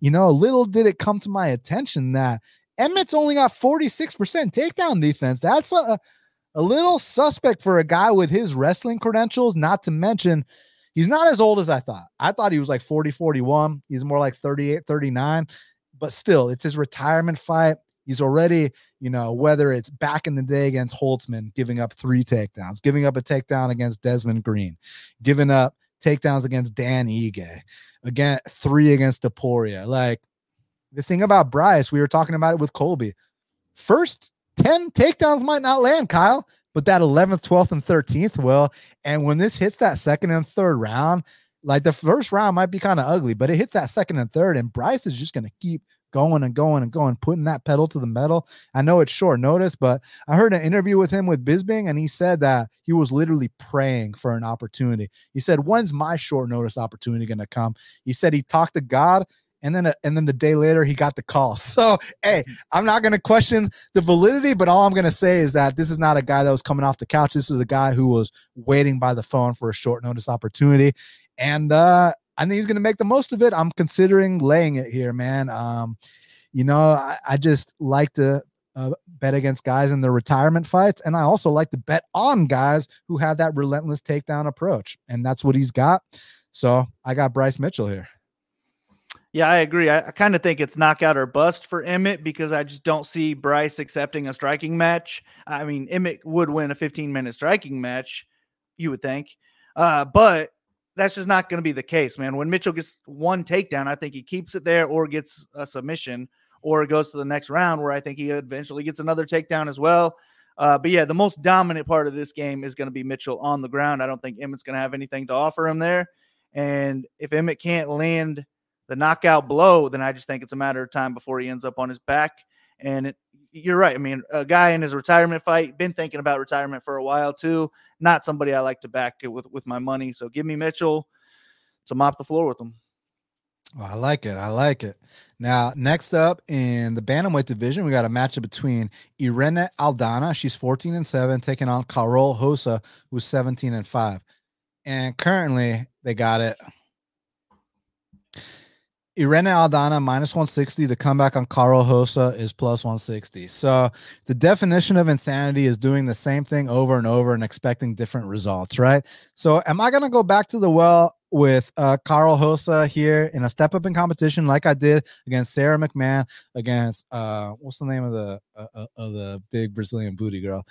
you know, little did it come to my attention that Emmett's only got 46% takedown defense. That's a little suspect for a guy with his wrestling credentials, not to mention he's not as old as I thought. I thought he was like 40, 41. He's more like 38, 39, but still, it's his retirement fight. He's already, you know, whether it's back in the day against Holtzman, giving up 3 takedowns, giving up a takedown against Desmond Green, giving up takedowns against Dan Ige, again, 3 against Taporia. Like the thing about Bryce, we were talking about it with Colby. First 10 takedowns might not land, Kyle, but that 11th, 12th, and 13th will. And when this hits that second and third round, like the first round might be kind of ugly, but it hits that second and third, and Bryce is just going to keep going and going and going, putting that pedal to the metal. I know it's short notice, but I heard an interview with him with Bisping, and he said that he was literally praying for an opportunity. He said, when's my short notice opportunity going to come? He said he talked to God, and then the day later he got the call. So, hey, I'm not going to question the validity, but all I'm going to say is that this is not a guy that was coming off the couch. This is a guy who was waiting by the phone for a short notice opportunity. And, I think he's going to make the most of it. I'm considering laying it here, man. You know, I just like to bet against guys in their retirement fights. And I also like to bet on guys who have that relentless takedown approach. And that's what he's got. So I got Bryce Mitchell here. Yeah, I agree. I kind of think it's knockout or bust for Emmett because I just don't see Bryce accepting a striking match. I mean, Emmett would win a 15-minute striking match, you would think. But that's just not going to be the case, man. When Mitchell gets one takedown, I think he keeps it there or gets a submission or goes to the next round where I think he eventually gets another takedown as well. But yeah, the most dominant part of this game is going to be Mitchell on the ground. I don't think Emmett's going to have anything to offer him there. And if Emmett can't land the knockout blow, then I just think it's a matter of time before he ends up on his back. And you're right. I mean, a guy in his retirement fight, been thinking about retirement for a while too. Not somebody I like to back it with my money. So give me Mitchell to mop the floor with him. Oh, I like it. I like it. Now, next up in the bantamweight division, we got a matchup between Irene Aldana. She's 14-7, taking on Carol Rosa, who's 17-5. And currently they got it. Irene Aldana minus 160. The comeback on Carol Rosa is plus 160. So the definition of insanity is doing the same thing over and over and expecting different results, right? So am I going to go back to the well with Carol Rosa here in a step-up in competition like I did against Sarah McMahon, against what's the name of the big Brazilian booty girl?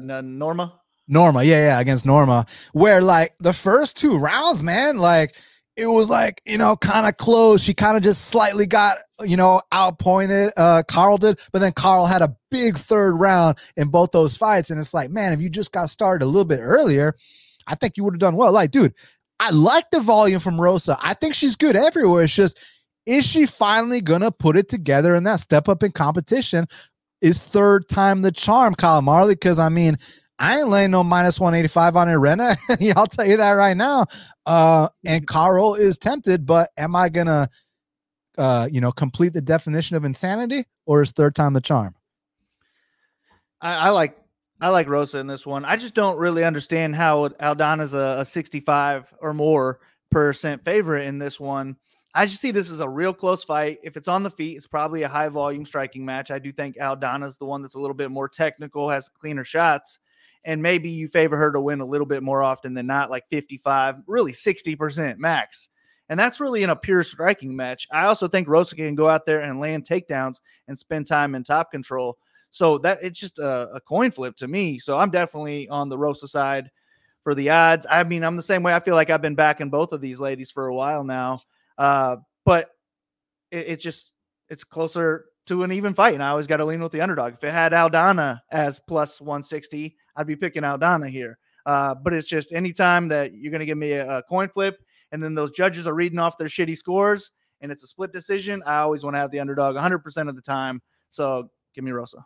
Norma? Norma, yeah, against Norma, where like the first 2 rounds, man, like – it was like, you know, kind of close. She kind of just slightly got, you know, outpointed. Carl did, but then Carl had a big third round in both those fights. And it's like, man, if you just got started a little bit earlier, I think you would have done well. Like, dude, I like the volume from Rosa. I think she's good everywhere. It's just, is she finally going to put it together in that step up in competition? Is third time the charm, Kyle Marley? Because, I mean, I ain't laying no -185 on Irene. I'll tell you that right now. And Carol is tempted, but am I going to, complete the definition of insanity, or is third time the charm? I like Rosa in this one. I just don't really understand how Aldana's a 65 or more % favorite in this one. I just see this as a real close fight. If it's on the feet, it's probably a high volume striking match. I do think Aldana's the one that's a little bit more technical, has cleaner shots, and maybe you favor her to win a little bit more often than not, like 55, really 60% max. And that's really in a pure striking match. I also think Rosa can go out there and land takedowns and spend time in top control. So that it's just a coin flip to me. So I'm definitely on the Rosa side for the odds. I mean, I'm the same way. I feel like I've been backing both of these ladies for a while now. But it's closer to an even fight, and I always got to lean with the underdog. If it had Aldana as +160, I'd be picking Aldana here. But it's just any time that you're going to give me a coin flip, and then those judges are reading off their shitty scores, and it's a split decision, I always want to have the underdog 100% of the time. So give me Rosa.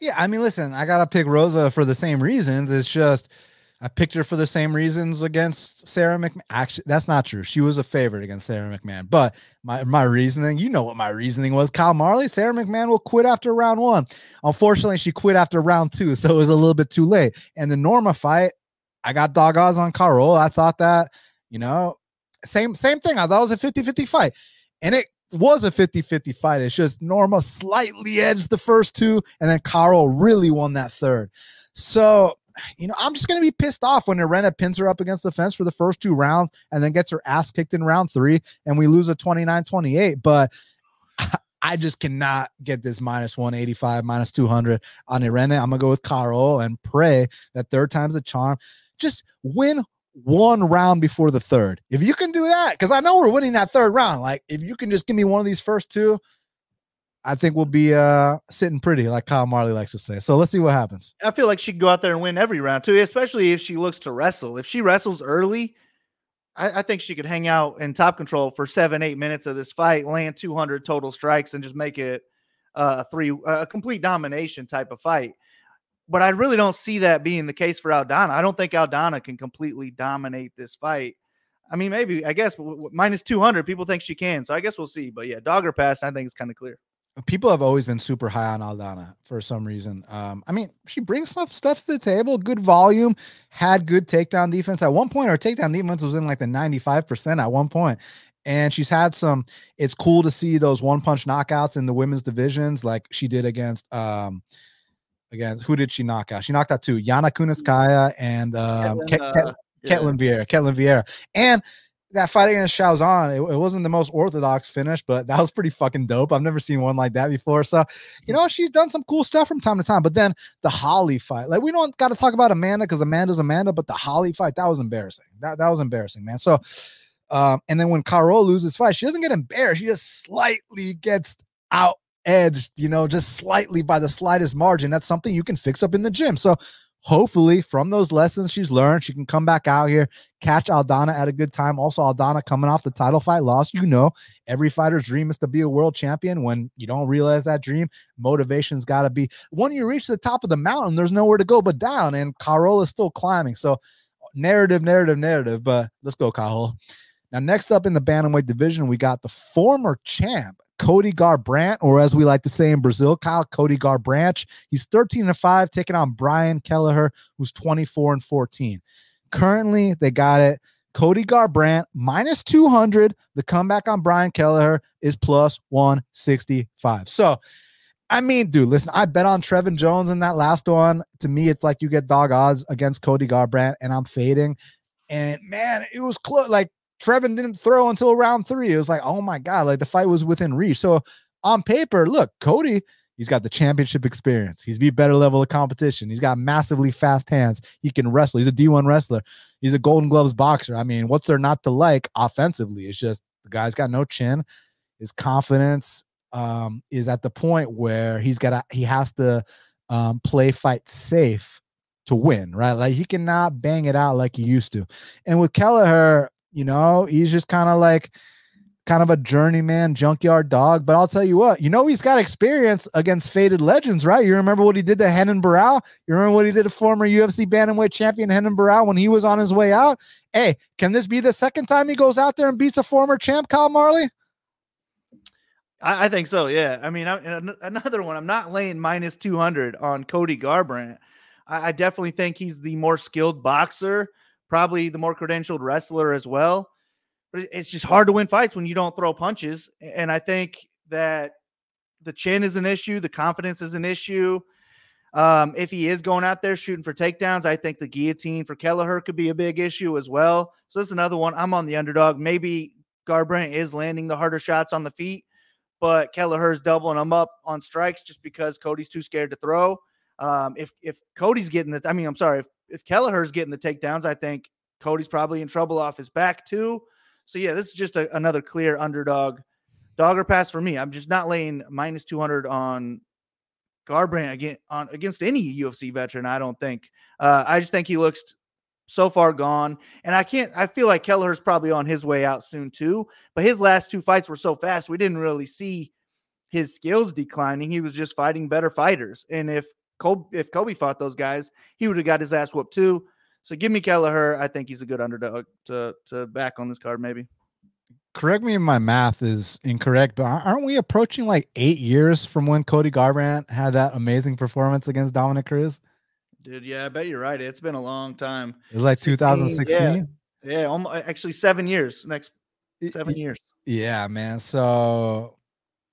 Yeah, I mean, listen, I got to pick Rosa for the same reasons. It's just I picked her for the same reasons against Sarah McMahon. Actually, that's not true. She was a favorite against Sarah McMahon. But my reasoning, you know what my reasoning was. Kyle Marley, Sarah McMahon will quit after round one. Unfortunately, she quit after round two, so it was a little bit too late. And the Norma fight, I got dog odds on Carol. I thought that, same thing. I thought it was a 50-50 fight. And it was a 50-50 fight. It's just Norma slightly edged the first two, and then Carol really won that third. So I'm just going to be pissed off when Irene pins her up against the fence for the first two rounds and then gets her ass kicked in round three and we lose a 29-28. But I just cannot get this -185, -200 on Irene. I'm going to go with Carol and pray that third time's the charm. Just win one round before the third. If you can do that, because I know we're winning that third round. Like, if you can just give me one of these first two, I think we'll be sitting pretty, like Kyle Marley likes to say. So let's see what happens. I feel like she can go out there and win every round, too, especially if she looks to wrestle. If she wrestles early, I think she could hang out in top control for 7-8 minutes of this fight, land 200 total strikes, and just make it a complete domination type of fight. But I really don't see that being the case for Aldana. I don't think Aldana can completely dominate this fight. I mean, maybe, I guess, -200, people think she can. So I guess we'll see. But, yeah, dog or pass, I think it's kind of clear. People have always been super high on Aldana for some reason. I mean, she brings stuff to the table, good volume, had good takedown defense. At one point, her takedown defense was in like the 95% at one point. And she's had some, it's cool to see those one-punch knockouts in the women's divisions like she did against, who did she knock out? She knocked out two, Yana Kunitskaya and Ketlin Vieira. And that fight against Xiaozan, it wasn't the most orthodox finish, but that was pretty fucking dope. I've never seen one like that before. So, she's done some cool stuff from time to time. But then the Holly fight, like, we don't got to talk about Amanda because Amanda's Amanda, but the Holly fight, that was embarrassing. That was embarrassing, man. So, and then when Carol loses fight, she doesn't get embarrassed. She just slightly gets out-edged, just slightly by the slightest margin. That's something you can fix up in the gym. So, hopefully, from those lessons she's learned, she can come back out here, catch Aldana at a good time. Also, Aldana coming off the title fight loss. Every fighter's dream is to be a world champion. When you don't realize that dream, motivation's got to be. When you reach the top of the mountain, there's nowhere to go but down, and Carol is still climbing. So, narrative, but let's go, Carol. Now, next up in the bantamweight division, we got the former champ, Cody Garbrandt, or as we like to say in Brazil, Kyle Cody Garbrandt. He's 13-5, taking on Brian Kelleher, who's 24-14. Currently, they got it. Cody Garbrandt, -200. The comeback on Brian Kelleher is +165. So, I mean, dude, listen, I bet on Trevin Jones in that last one. To me, it's like you get dog odds against Cody Garbrandt, and I'm fading. And, man, it was close. Like, Trevin didn't throw until round three. It was like, oh my God, like the fight was within reach. So on paper, look, Cody, he's got the championship experience. He's beat better level of competition. He's got massively fast hands. He can wrestle. He's a D1 wrestler. He's a Golden Gloves boxer. I mean, what's there not to like offensively? It's just the guy's got no chin. His confidence is at the point where he has to play fight safe to win, right? Like he cannot bang it out like he used to. And with Kelleher, he's just kind of like kind of a journeyman, junkyard dog. But I'll tell you what, you know, he's got experience against faded legends, right? You remember what he did to Henan Barao? You remember what he did to former UFC bantamweight champion Henan Barao when he was on his way out? Hey, can this be the second time he goes out there and beats a former champ, Kyle Marley? I think so, yeah. I mean, another one, I'm not laying minus 200 on Cody Garbrandt. I definitely think he's the more skilled boxer, probably the more credentialed wrestler as well. But it's just hard to win fights when you don't throw punches. And I think that the chin is an issue. The confidence is an issue. If he is going out there shooting for takedowns, I think the guillotine for Kelleher could be a big issue as well. So that's another one. I'm on the underdog. Maybe Garbrandt is landing the harder shots on the feet, but Kelleher's doubling him up on strikes just because Cody's too scared to throw. If Cody's getting the, I mean, I'm sorry, if Kelleher's getting the takedowns, I think Cody's probably in trouble off his back too. So yeah, this is just another clear underdog, dog or pass for me. I'm just not laying minus 200 on Garbrandt against any UFC veteran. I don't think. I just think he looks so far gone, and I feel like Kelleher's probably on his way out soon too. But his last two fights were so fast, we didn't really see his skills declining. He was just fighting better fighters, and if Colby fought those guys, he would have got his ass whooped too. So give me Kelleher. I think he's a good underdog to back on this card, maybe. Correct me if my math is incorrect, but aren't we approaching like 8 years from when Cody Garbrandt had that amazing performance against Dominic Cruz? Dude, yeah, I bet you're right. It's been a long time. It was like 2016? Yeah, almost, actually 7 years. Next 7 years. Yeah, man. So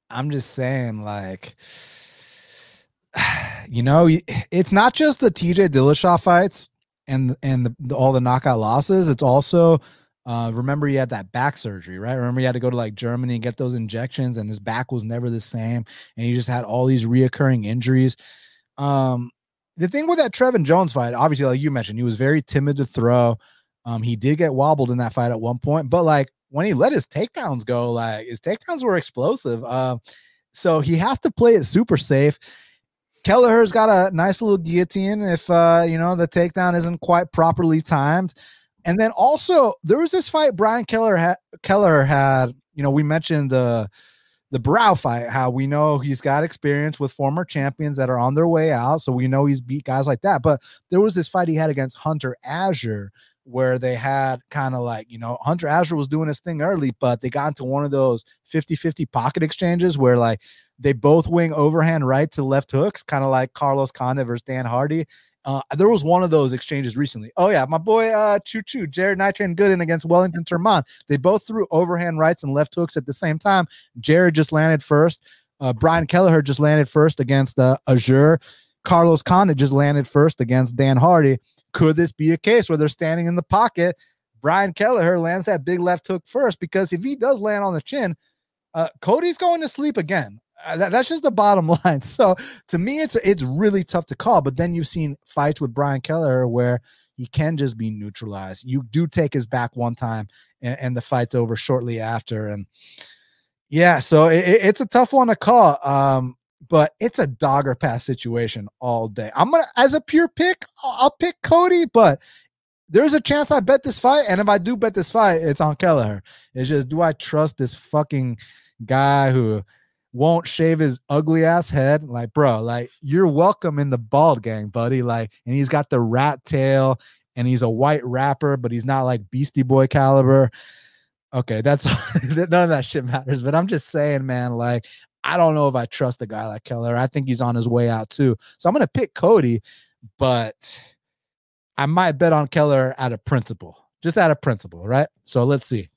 I'm just saying, like... You know, it's not just the TJ Dillashaw fights and all the knockout losses. It's also, remember he had that back surgery, right? Remember he had to go to like Germany and get those injections, and his back was never the same. And he just had all these reoccurring injuries. The thing with that Trevin Jones fight, obviously, like you mentioned, he was very timid to throw. He did get wobbled in that fight at one point, but like when he let his takedowns go, like his takedowns were explosive. So he has to play it super safe. Kelleher's got a nice little guillotine if, the takedown isn't quite properly timed. And then also there was this fight Brian Kelleher had, you know, we mentioned the Barao fight, how we know he's got experience with former champions that are on their way out. So we know he's beat guys like that. But there was this fight he had against Hunter Azure where they had kind of like, you know, Hunter Azure was doing his thing early, but they got into one of those 50-50 pocket exchanges where like, they both wing overhand right to left hooks, kind of like Carlos Condit versus Dan Hardy. There was one of those exchanges recently. Oh, yeah, my boy Choo-Choo, Jared Nitrain Gooden against Wellington Turman. They both threw overhand rights and left hooks at the same time. Jared just landed first. Brian Kelleher just landed first against Azure. Carlos Condit just landed first against Dan Hardy. Could this be a case where they're standing in the pocket? Brian Kelleher lands that big left hook first, because if he does land on the chin, Cody's going to sleep again. That's just the bottom line. So to me, it's really tough to call. But then you've seen fights with Brian Kelleher where he can just be neutralized. You do take his back one time, and the fight's over shortly after. And yeah, so it's a tough one to call. But it's a dog or pass situation all day. As a pure pick, I'll pick Cody, but there's a chance I bet this fight. And if I do bet this fight, it's on Kelleher. It's just, do I trust this fucking guy who won't shave his ugly ass head? Like, bro, like, you're welcome in the bald gang, buddy. Like, and he's got the rat tail, and he's a white rapper, but he's not like Beastie Boy caliber. Okay, that's none of that shit matters. But I'm just saying, man, like, I don't know if I trust a guy like Kelleher. I think he's on his way out too. So I'm gonna pick Cody, but I might bet on Kelleher out of principle, just out of principle, right? So let's see.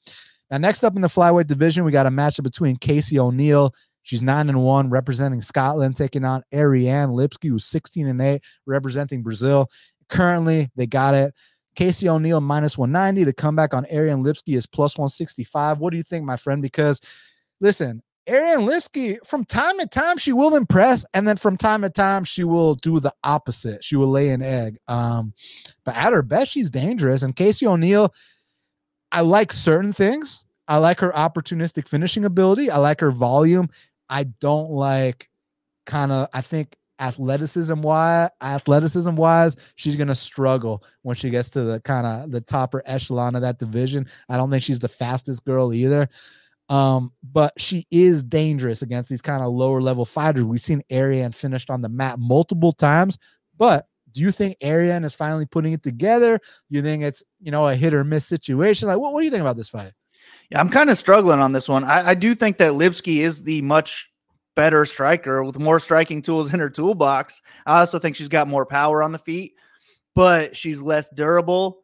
Now, next up in the flyweight division, we got a matchup between Casey O'Neill. She's 9-1, representing Scotland, taking on Ariane Lipski, who's 16-8, representing Brazil. Currently, they got it. Casey O'Neill minus 190. The comeback on Ariane Lipski is plus 165. What do you think, my friend? Because, listen, Ariane Lipski, from time to time, she will impress, and then from time to time, she will do the opposite. She will lay an egg. But at her best, she's dangerous. And Casey O'Neill, I like certain things. I like her opportunistic finishing ability. I like her volume. I don't like I think athleticism wise, she's going to struggle when she gets to the topper echelon of that division. I don't think she's the fastest girl either. But she is dangerous against these kind of lower level fighters. We've seen Ariane finished on the mat multiple times, but do you think Ariane is finally putting it together? Do you think it's, you know, a hit or miss situation? Like, what do you think about this fight? Yeah, I'm kind of struggling on this one. I do think that Lipski is the much better striker with more striking tools in her toolbox. I also think she's got more power on the feet, but she's less durable.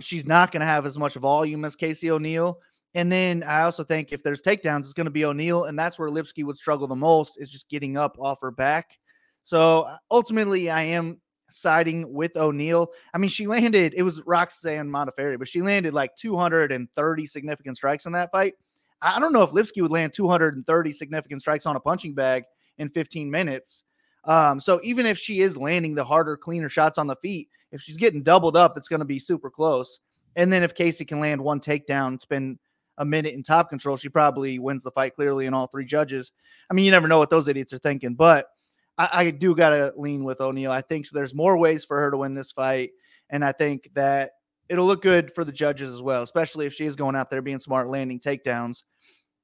She's not going to have as much volume as Casey O'Neill. And then I also think if there's takedowns, it's going to be O'Neill, and that's where Lipski would struggle the most, is just getting up off her back. So ultimately, I am siding with O'Neill. I mean, she landed, it was Roxanne Modafferi, but she landed like 230 significant strikes in that fight. I don't know if Lipski would land 230 significant strikes on a punching bag in 15 minutes. So even if she is landing the harder, cleaner shots on the feet, if she's getting doubled up, it's going to be super close. And then if Casey can land one takedown, spend a minute in top control, she probably wins the fight clearly in all three judges. I mean, you never know what those idiots are thinking, but I do got to lean with O'Neill. I think there's more ways for her to win this fight, and I think that it'll look good for the judges as well, especially if she is going out there being smart, landing takedowns.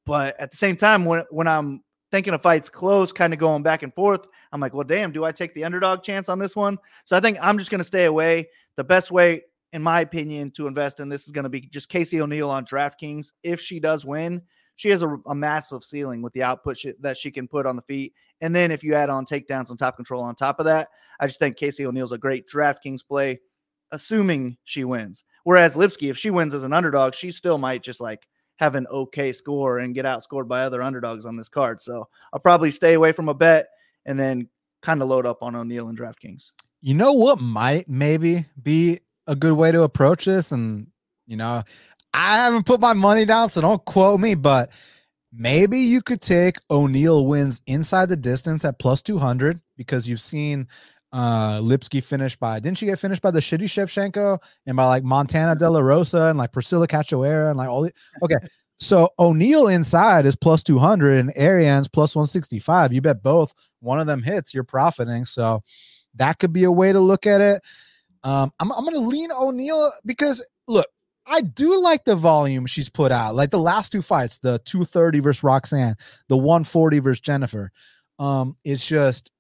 But at the same time, when I'm thinking a fight's close, kind of going back and forth, I'm like, well, damn, do I take the underdog chance on this one? So I think I'm just going to stay away. The best way, in my opinion, to invest in this is going to be just Casey O'Neill on DraftKings. If she does win, she has a massive ceiling with the output that she can put on the feet. And then if you add on takedowns and top control on top of that, I just think Casey O'Neill's a great DraftKings play, assuming she wins. Whereas Lipski, if she wins as an underdog, she still might just like have an okay score and get outscored by other underdogs on this card. So I'll probably stay away from a bet and then kind of load up on O'Neill and DraftKings. You know what might maybe be a good way to approach this? And, you know, I haven't put my money down, so don't quote me, but maybe you could take O'Neill wins inside the distance at plus 200, because you've seen Lipski finish by, didn't she get finished by the shitty Shevchenko and by like Montana De La Rosa and like Priscilla Cachoeira and like all the, okay. So O'Neill inside is plus 200 and Ariane's plus 165. You bet both, one of them hits, you're profiting. So that could be a way to look at it. I'm going to lean O'Neill because look, I do like the volume she's put out. Like the last two fights, the 230 versus Roxanne, the 140 versus Jennifer. It's just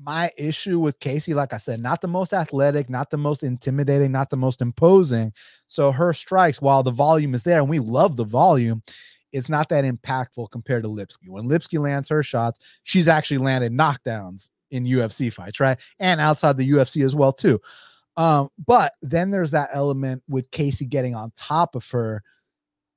my issue with Casey, like I said, not the most athletic, not the most intimidating, not the most imposing. So her strikes, while the volume is there, and we love the volume, it's not that impactful compared to Lipski. When Lipski lands her shots, she's actually landed knockdowns in UFC fights, right? And outside the UFC as well, too. But then there's that element with Casey getting on top of her.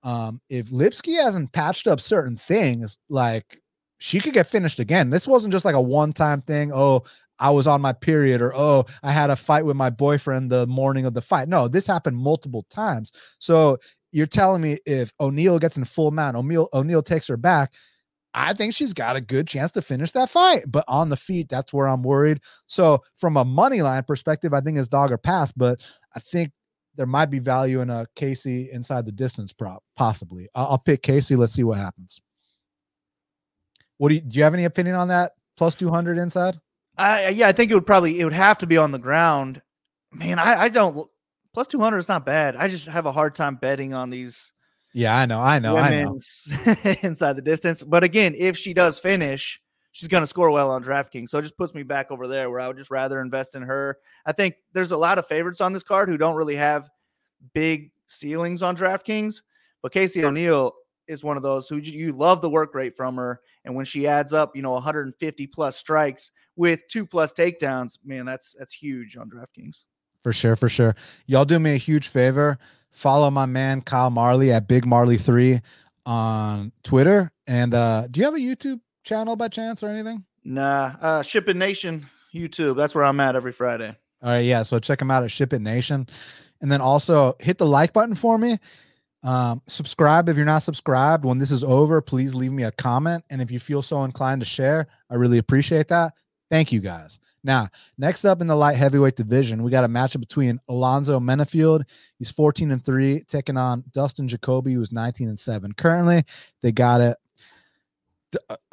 If Lipski hasn't patched up certain things, like she could get finished again. This wasn't just like a one-time thing. Oh, I was on my period, or, oh, I had a fight with my boyfriend the morning of the fight. No, this happened multiple times. So you're telling me if O'Neill gets in full mount, O'Neill takes her back, I think she's got a good chance to finish that fight, but on the feet, that's where I'm worried. So from a money line perspective, I think it's dog or pass, but I think there might be value in a Casey inside the distance prop, possibly. I'll pick Casey. Let's see what happens. What do you have any opinion on that? Plus 200 inside? Yeah, I think it would have to be on the ground. Man, I don't, plus 200 is not bad. I just have a hard time betting on these. Yeah, I know. Inside the distance. But again, if she does finish, she's going to score well on DraftKings. So it just puts me back over there where I would just rather invest in her. I think there's a lot of favorites on this card who don't really have big ceilings on DraftKings. But Casey O'Neill is one of those who you love the work rate from her. And when she adds up, you know, 150 plus strikes with 2+ takedowns, man, that's huge on DraftKings. For sure. Y'all do me a huge favor. Follow my man Kyle Marley at Big Marley 3 on Twitter. And do you have a YouTube channel by chance or anything? Nah, Ship It Nation YouTube. That's where I'm at every Friday. All right, yeah. So check him out at Ship It Nation, and then also hit the like button for me. Subscribe if you're not subscribed. When this is over, please leave me a comment, and if you feel so inclined to share, I really appreciate that. Thank you guys. Now, next up in the light heavyweight division, we got a matchup between Alonzo Menafield. He's 14-3, taking on Dustin Jacoby, who's 19-7. Currently, they got it.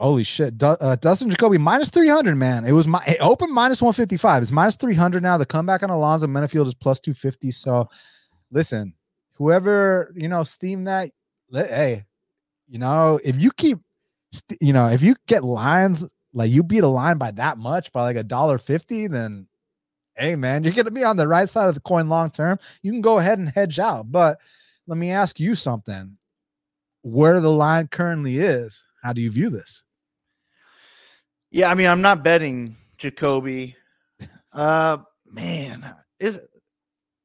Holy shit. Dustin Jacoby, minus 300, man. It was it opened minus 155. It's minus 300 now. The comeback on Alonzo Menafield is plus 250. So, listen, whoever, steam that, hey, You know, if you keep, you know, if you get lines, like you beat a line by that much, by like $1.50, then hey, man, you're going to be on the right side of the coin long term. You can go ahead and hedge out. But let me ask you something. Where the line currently is, how do you view this? Yeah, I mean, I'm not betting Jacoby. Man,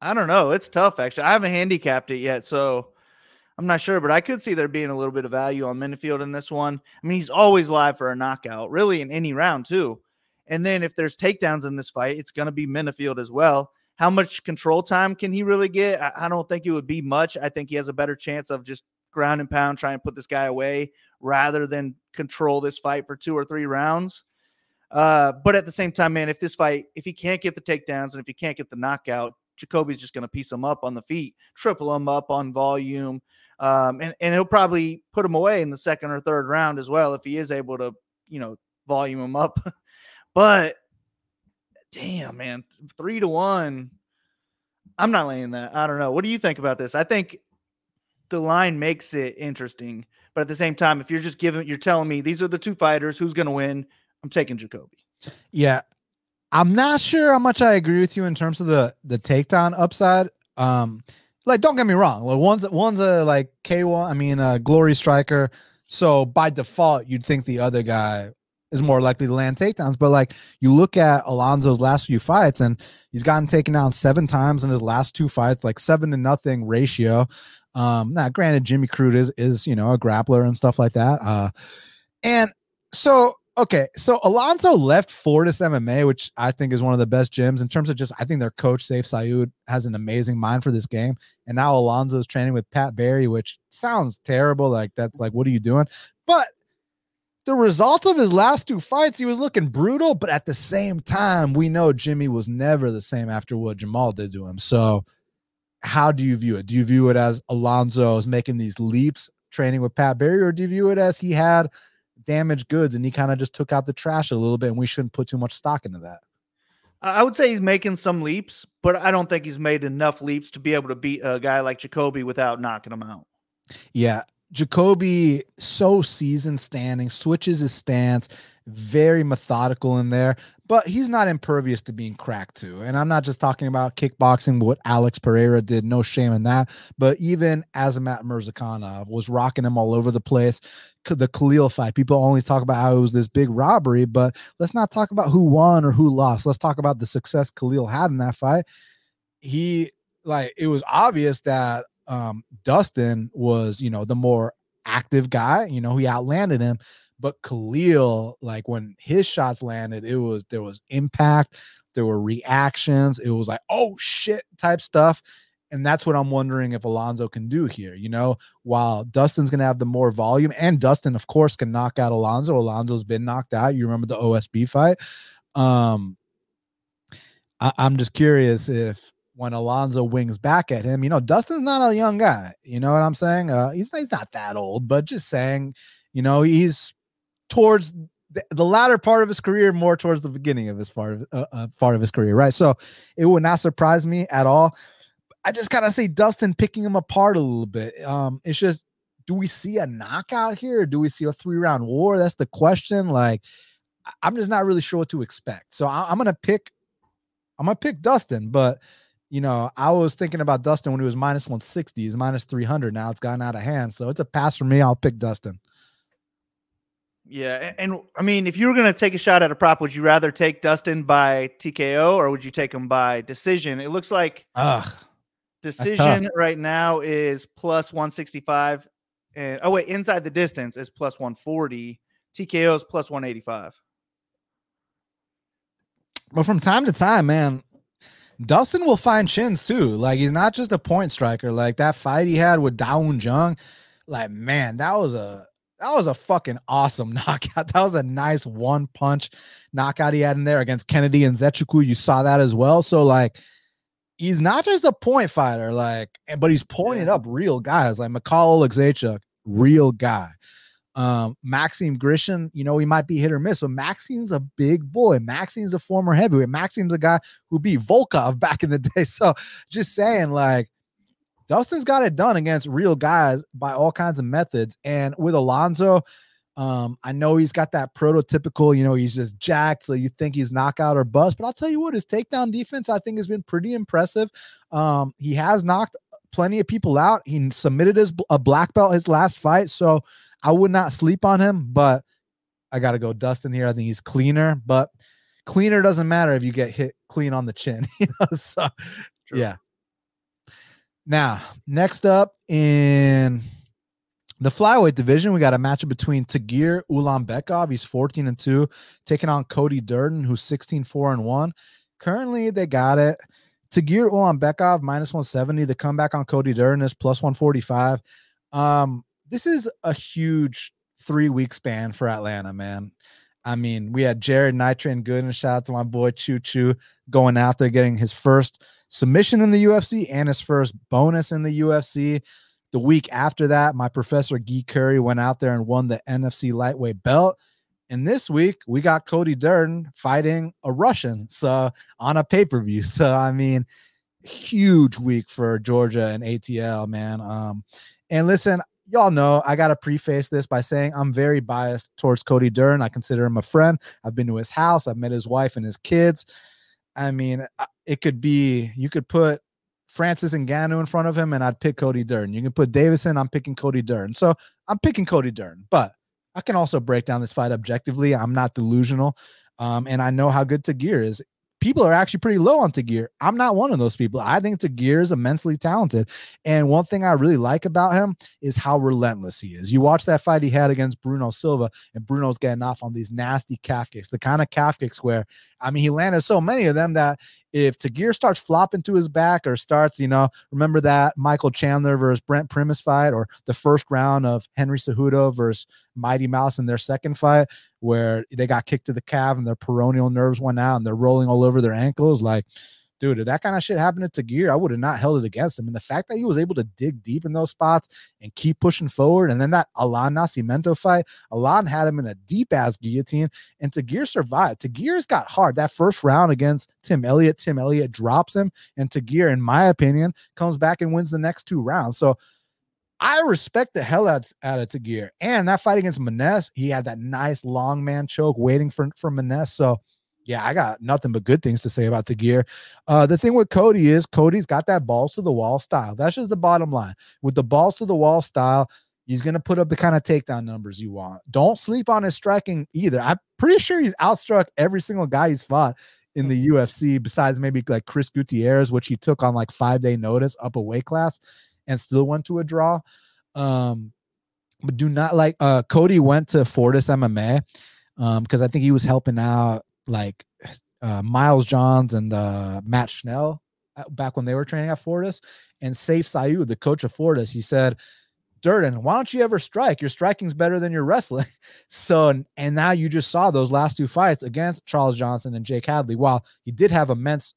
I don't know. It's tough, actually. I haven't handicapped it yet, so I'm not sure, but I could see there being a little bit of value on Minifield in this one. I mean, he's always live for a knockout, really, in any round, too. And then if there's takedowns in this fight, it's going to be Minifield as well. How much control time can he really get? I don't think it would be much. I think he has a better chance of just ground and pound, try and put this guy away rather than control this fight for 2 or 3 rounds. But at the same time, man, if he can't get the takedowns and if he can't get the knockout, Jacoby's just going to piece him up on the feet, triple him up on volume. And he'll probably put him away in the 2nd or 3rd round as well, if he is able to, you know, volume him up. But damn, man, 3-1. I'm not laying that. I don't know. What do you think about this? I think the line makes it interesting, but at the same time, if you're just you're telling me these are the 2 fighters, who's going to win, I'm taking Jacoby. Yeah. I'm not sure how much I agree with you in terms of the takedown upside. Like, don't get me wrong. Like, one's a like K1, I mean, a glory striker. So by default, you'd think the other guy is more likely to land takedowns. But like, you look at Alonso's last few fights, and he's gotten taken down 7 times in his last 2 fights, like 7-0 ratio. Now, granted, Jimmy Crude is you know, a grappler and stuff like that. And so. Okay, so Alonso left Fortis MMA, which I think is one of the best gyms in terms of just, I think their coach, Saif Sayud, has an amazing mind for this game. And now Alonso is training with Pat Barry, which sounds terrible. Like, that's like, what are you doing? But the result of his last 2 fights, he was looking brutal. But at the same time, we know Jimmy was never the same after what Jamal did to him. So how do you view it? Do you view it as Alonso is making these leaps, training with Pat Barry, or do you view it as he had damaged goods and he kind of just took out the trash a little bit and we shouldn't put too much stock into that? I would say he's making some leaps, but I don't think he's made enough leaps to be able to beat a guy like Jacoby without knocking him out. Yeah. Jacoby, so seasoned standing, switches his stance, very methodical in there, but he's not impervious to being cracked too. And I'm not just talking about kickboxing, but what Alex Pereira did, no shame in that. But even Azamat Mirzakhanov was rocking him all over the place. The Khalil fight, people only talk about how it was this big robbery, but let's not talk about who won or who lost. Let's talk about the success Khalil had in that fight. It was obvious that Dustin was, you know, the more active guy, you know, he outlanded him, but Khalil, like when his shots landed, there was impact, there were reactions. It was like, oh shit type stuff. And that's what I'm wondering if Alonso can do here. You know, while Dustin's going to have the more volume, and Dustin of course can knock out Alonso. Alonso's been knocked out. You remember the OSB fight? I'm just curious if, when Alonso wings back at him, you know, Dustin's not a young guy. You know what I'm saying? He's not that old, but just saying, you know, he's towards the latter part of his career, more towards the beginning of his part of his career, right? So it would not surprise me at all. I just kind of see Dustin picking him apart a little bit. It's just, do we see a knockout here? Or do we see a 3-round war? That's the question. Like, I'm just not really sure what to expect. So I'm gonna pick Dustin, but. You know, I was thinking about Dustin when he was -160. He's -300 now. It's gotten out of hand. So it's a pass for me. I'll pick Dustin. Yeah. And I mean, if you were going to take a shot at a prop, would you rather take Dustin by TKO or would you take him by decision? It looks like decision right now is +165. And inside the distance is +140. TKO is +185. But from time to time, man, Dustin will find shins too. Like, he's not just a point striker. Like that fight he had with Daun Jung, like, man, that was a fucking awesome knockout. That was a nice one punch knockout he had in there against Kennedy and Zechuku. You saw that as well. So like, he's not just a point fighter, like, but he's pointing up real guys like Mikhail Olegzechuk, real guy. Maxim Grishin, you know, he might be hit or miss, but Maxim's a big boy. Maxim's a former heavyweight. Maxim's a guy who beat Volkov back in the day. So just saying, like, Dustin's got it done against real guys by all kinds of methods. And with Alonso, I know he's got that prototypical, you know, he's just jacked, so you think he's knockout or bust. But I'll tell you what, his takedown defense, I think, has been pretty impressive. He has knocked plenty of people out. He submitted a black belt his last fight, so I would not sleep on him. But I got to go Dustin here. I think he's cleaner, but cleaner doesn't matter if you get hit clean on the chin. You know, so true. Yeah. Now, next up in the flyweight division, we got a matchup between Tagir Ulanbekov. He's 14-2, taking on Cody Durden, who's 16-4-1. Currently, they got it. Tagir Ulanbekov, -170. The comeback on Cody Durden is +145. This is a huge three-week span for Atlanta, man. I mean, we had Jared Nitran and Gooden. Shout out to my boy Choo Choo going out there, getting his first submission in the UFC and his first bonus in the UFC. The week after that, my professor, Guy Curry, went out there and won the NFC lightweight belt. And this week, we got Cody Durden fighting a Russian on a pay-per-view. So, I mean, huge week for Georgia and ATL, man. And listen, y'all know I got to preface this by saying I'm very biased towards Cody Durden. I consider him a friend. I've been to his house. I've met his wife and his kids. I mean, you could put Francis Ngannou in front of him, and I'd pick Cody Durden. You can put Davison, I'm picking Cody Durden. So I'm picking Cody Durden, but I can also break down this fight objectively. I'm not delusional, and I know how good Tagir is. People are actually pretty low on Tagir. I'm not one of those people. I think Tagir is immensely talented, and one thing I really like about him is how relentless he is. You watch that fight he had against Bruno Silva, and Bruno's getting off on these nasty calf kicks, the kind of calf kicks where, I mean, he landed so many of them that if Tagir starts flopping to his back or starts, you know, remember that Michael Chandler versus Brent Primus fight, or the first round of Henry Cejudo versus Mighty Mouse in their second fight where they got kicked to the calf and their peroneal nerves went out and they're rolling all over their ankles. Like, dude, if that kind of shit happened to Tagir, I would have not held it against him. And the fact that he was able to dig deep in those spots and keep pushing forward, and then that Alan Nascimento fight, Alan had him in a deep-ass guillotine, and Tagir survived. Tagir's got hard. That first round against Tim Elliott drops him, and Tagir, in my opinion, comes back and wins the next two rounds. So I respect the hell out of Tagir. And that fight against Maness, he had that nice long man choke waiting for Maness. So, yeah, I got nothing but good things to say about Tagir. The thing with Cody is Cody's got that balls-to-the-wall style. That's just the bottom line. With the balls-to-the-wall style, he's going to put up the kind of takedown numbers you want. Don't sleep on his striking either. I'm pretty sure he's outstruck every single guy he's fought in the UFC, besides maybe like Chris Gutierrez, which he took on like 5-day notice up a weight class and still went to a draw. But do not like Cody went to Fortis MMA because I think he was helping out like Miles Johns and Matt Schnell back when they were training at Fortis. And Saif Sayud, the coach of Fortis, he said, Durden, why don't you ever strike? Your striking's better than your wrestling. So, and now you just saw those last two fights against Charles Johnson and Jake Hadley. While he did have immense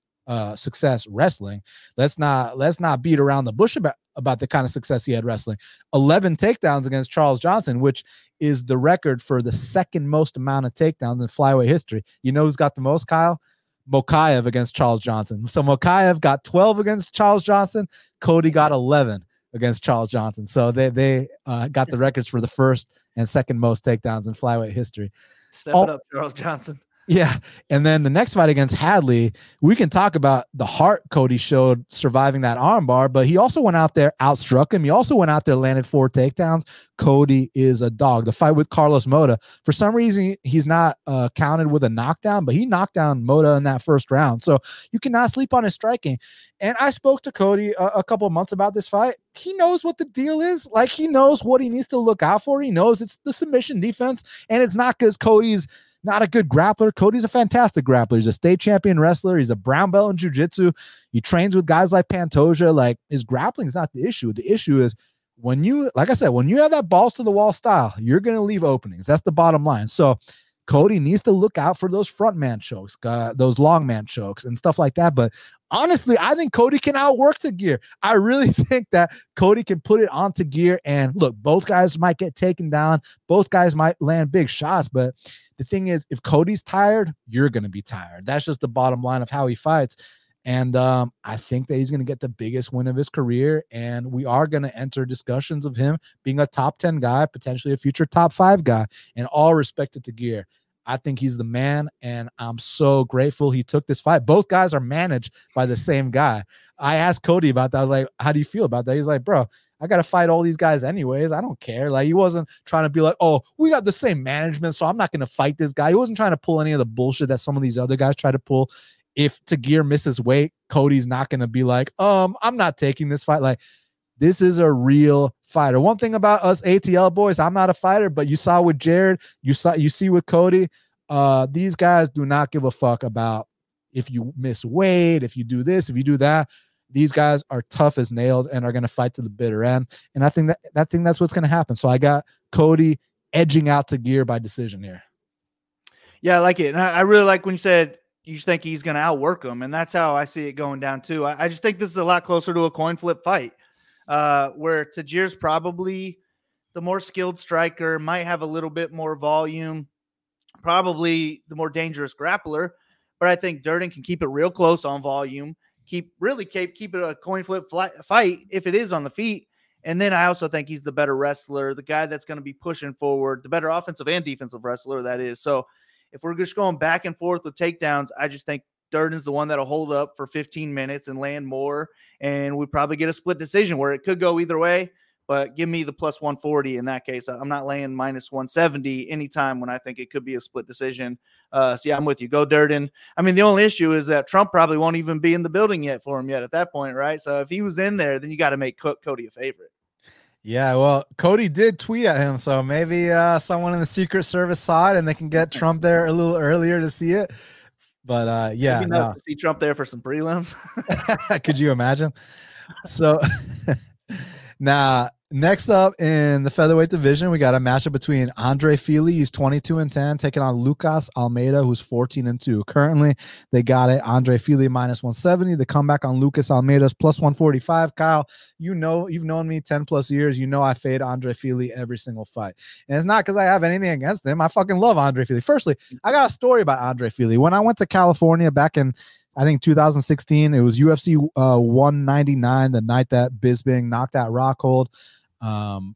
success wrestling, let's not beat around the bush about the kind of success he had wrestling. 11 takedowns against Charles Johnson, which is the record for the second most amount of takedowns in flyweight history. You know who's got the most, Kyle? Mokaev against Charles Johnson. So Mokaev got 12 against Charles Johnson. Cody got 11 against Charles Johnson. So they got the records for the first and second most takedowns in flyweight history. Step it up, Charles Johnson. Yeah, and then the next fight against Hadley, we can talk about the heart Cody showed surviving that armbar, but he also went out there, outstruck him. He also went out there, landed 4 takedowns. Cody is a dog. The fight with Carlos Mota, for some reason, he's not counted with a knockdown, but he knocked down Mota in that first round. So you cannot sleep on his striking. And I spoke to Cody a couple of months about this fight. He knows what the deal is. Like, he knows what he needs to look out for. He knows it's the submission defense, and it's not because Cody's not a good grappler. Cody's a fantastic grappler. He's a state champion wrestler. He's a brown belt in jiu-jitsu. He trains with guys like Pantoja. Like, his grappling is not the issue. The issue is when you have that balls to the wall style, you're going to leave openings. That's the bottom line. So Cody needs to look out for those front man chokes, those long man chokes and stuff like that. But honestly, I think Cody can outwork Tagir. I really think that Cody can put it on Tagir. And look, both guys might get taken down. Both guys might land big shots. But the thing is, if Cody's tired, you're going to be tired. That's just the bottom line of how he fights. And I think that he's going to get the biggest win of his career. And we are going to enter discussions of him being a top 10 guy, potentially a future top 5 guy, and all respected to Gear. I think he's the man, and I'm so grateful he took this fight. Both guys are managed by the same guy. I asked Cody about that. I was like, how do you feel about that? He's like, bro, I got to fight all these guys anyways. I don't care. Like, he wasn't trying to be like, oh, we got the same management, so I'm not going to fight this guy. He wasn't trying to pull any of the bullshit that some of these other guys try to pull. If Tagir misses weight, Cody's not going to be like, I'm not taking this fight. Like, this is a real fighter. One thing about us ATL boys, I'm not a fighter, but you saw with Jared, you see with Cody, these guys do not give a fuck about if you miss weight, if you do this, if you do that. These guys are tough as nails and are going to fight to the bitter end. And I think that's what's going to happen. So I got Cody edging out Tagir by decision here. Yeah, I like it. And I really like when you said you just think he's going to outwork him, and that's how I see it going down too. I just think this is a lot closer to a coin flip fight. Where Tagir's probably the more skilled striker, might have a little bit more volume, probably the more dangerous grappler. But I think Durden can keep it real close on volume, keep it a coin flip fight if it is on the feet. And then I also think he's the better wrestler, the guy that's going to be pushing forward, the better offensive and defensive wrestler, that is. So if we're just going back and forth with takedowns, I just think Durden's the one that'll hold up for 15 minutes and land more, and we probably get a split decision where it could go either way, but give me the plus 140 in that case. I'm not laying minus 170 anytime when I think it could be a split decision. So yeah, I'm with you. Go Durden. I mean, the only issue is that Trump probably won't even be in the building yet for him yet at that point, right? So if he was in there, then you got to make Cody a favorite. Yeah, well, Cody did tweet at him, so maybe someone in the Secret Service saw it and they can get Trump there a little earlier to see it. But yeah, you know, to see Trump there for some prelims. Could you imagine? So now, next up in the featherweight division, we got a matchup between Andre Fili, he's 22-10, taking on Lucas Almeida, who's 14-2. Currently, they got it. Andre Fili minus 170. The comeback on Lucas Almeida's plus 145. Kyle, you know, you've known me 10 plus years. You know I fade Andre Fili every single fight. And it's not because I have anything against him. I fucking love Andre Fili. Firstly, I got a story about Andre Fili. When I went to California back in, I think 2016, it was UFC 199, the night that Bisping knocked out Rockhold.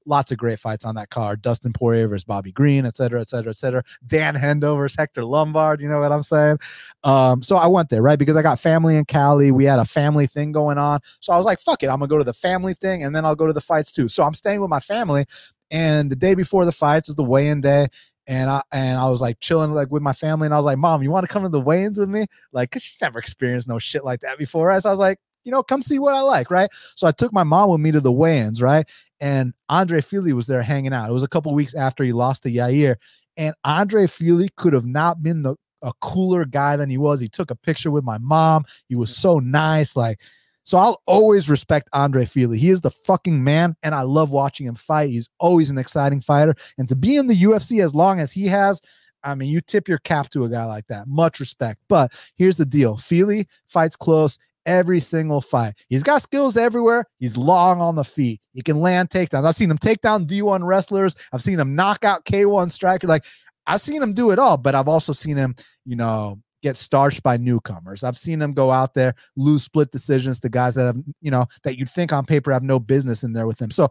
Lots of great fights on that card. Dustin Poirier versus Bobby Green, et cetera, et cetera, et cetera. Dan Hendo versus Hector Lombard, you know what I'm saying? So I went there, right, because I got family in Cali. We had a family thing going on. So I was like, fuck it, I'm going to go to the family thing, and then I'll go to the fights too. So I'm staying with my family, and the day before the fights is the weigh-in day. And I was like chilling like with my family, and I was like, Mom, you want to come to the weigh-ins with me? Like, cause she's never experienced no shit like that before, right? So I was like, you know, come see what I like, right? So I took my mom with me to the weigh-ins, right? And Andre Fili was there hanging out. It was a couple weeks after he lost to Yair, and Andre Fili could have not been a cooler guy than he was. He took a picture with my mom. He was so nice, like. So I'll always respect Andre Fili. He is the fucking man, and I love watching him fight. He's always an exciting fighter. And to be in the UFC as long as he has, I mean, you tip your cap to a guy like that. Much respect. But here's the deal. Fili fights close every single fight. He's got skills everywhere. He's long on the feet. He can land takedowns. I've seen him take down D1 wrestlers. I've seen him knock out K1 strikers. Like, I've seen him do it all, but I've also seen him, you know, get starched by newcomers. I've seen them go out there, lose split decisions to guys that have, you know, that you'd think on paper have no business in there with them. So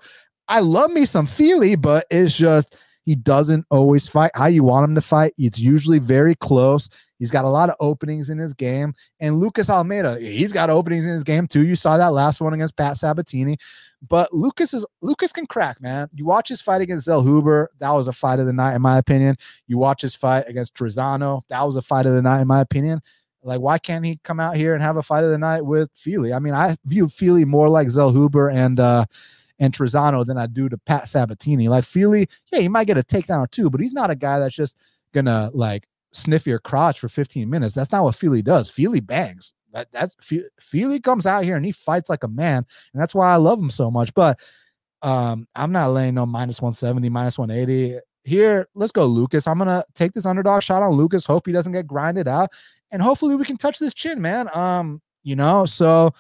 I love me some Fili, but it's just, he doesn't always fight how you want him to fight. It's usually very close. He's got a lot of openings in his game, and Lucas Almeida, he's got openings in his game too. You saw that last one against Pat Sabatini, but Lucas can crack, man. You watch his fight against Zell Huber. That was a fight of the night, in my opinion. You watch his fight against Trezano. That was a fight of the night, in my opinion. Like, why can't he come out here and have a fight of the night with Fili? I mean, I view Fili more like Zell Huber and Trezano than I do to Pat Sabatini. Like, Fili, yeah, he might get a takedown or two, but he's not a guy that's just gonna like sniff your crotch for 15 minutes. That's not what Fili does. Fili bangs. Fili comes out here and he fights like a man, and that's why I love him so much. But I'm not laying no minus 170, minus 180 here. Let's go Lucas. I'm gonna take this underdog shot on Lucas, hope he doesn't get grinded out, and hopefully we can touch this chin, man. You know, so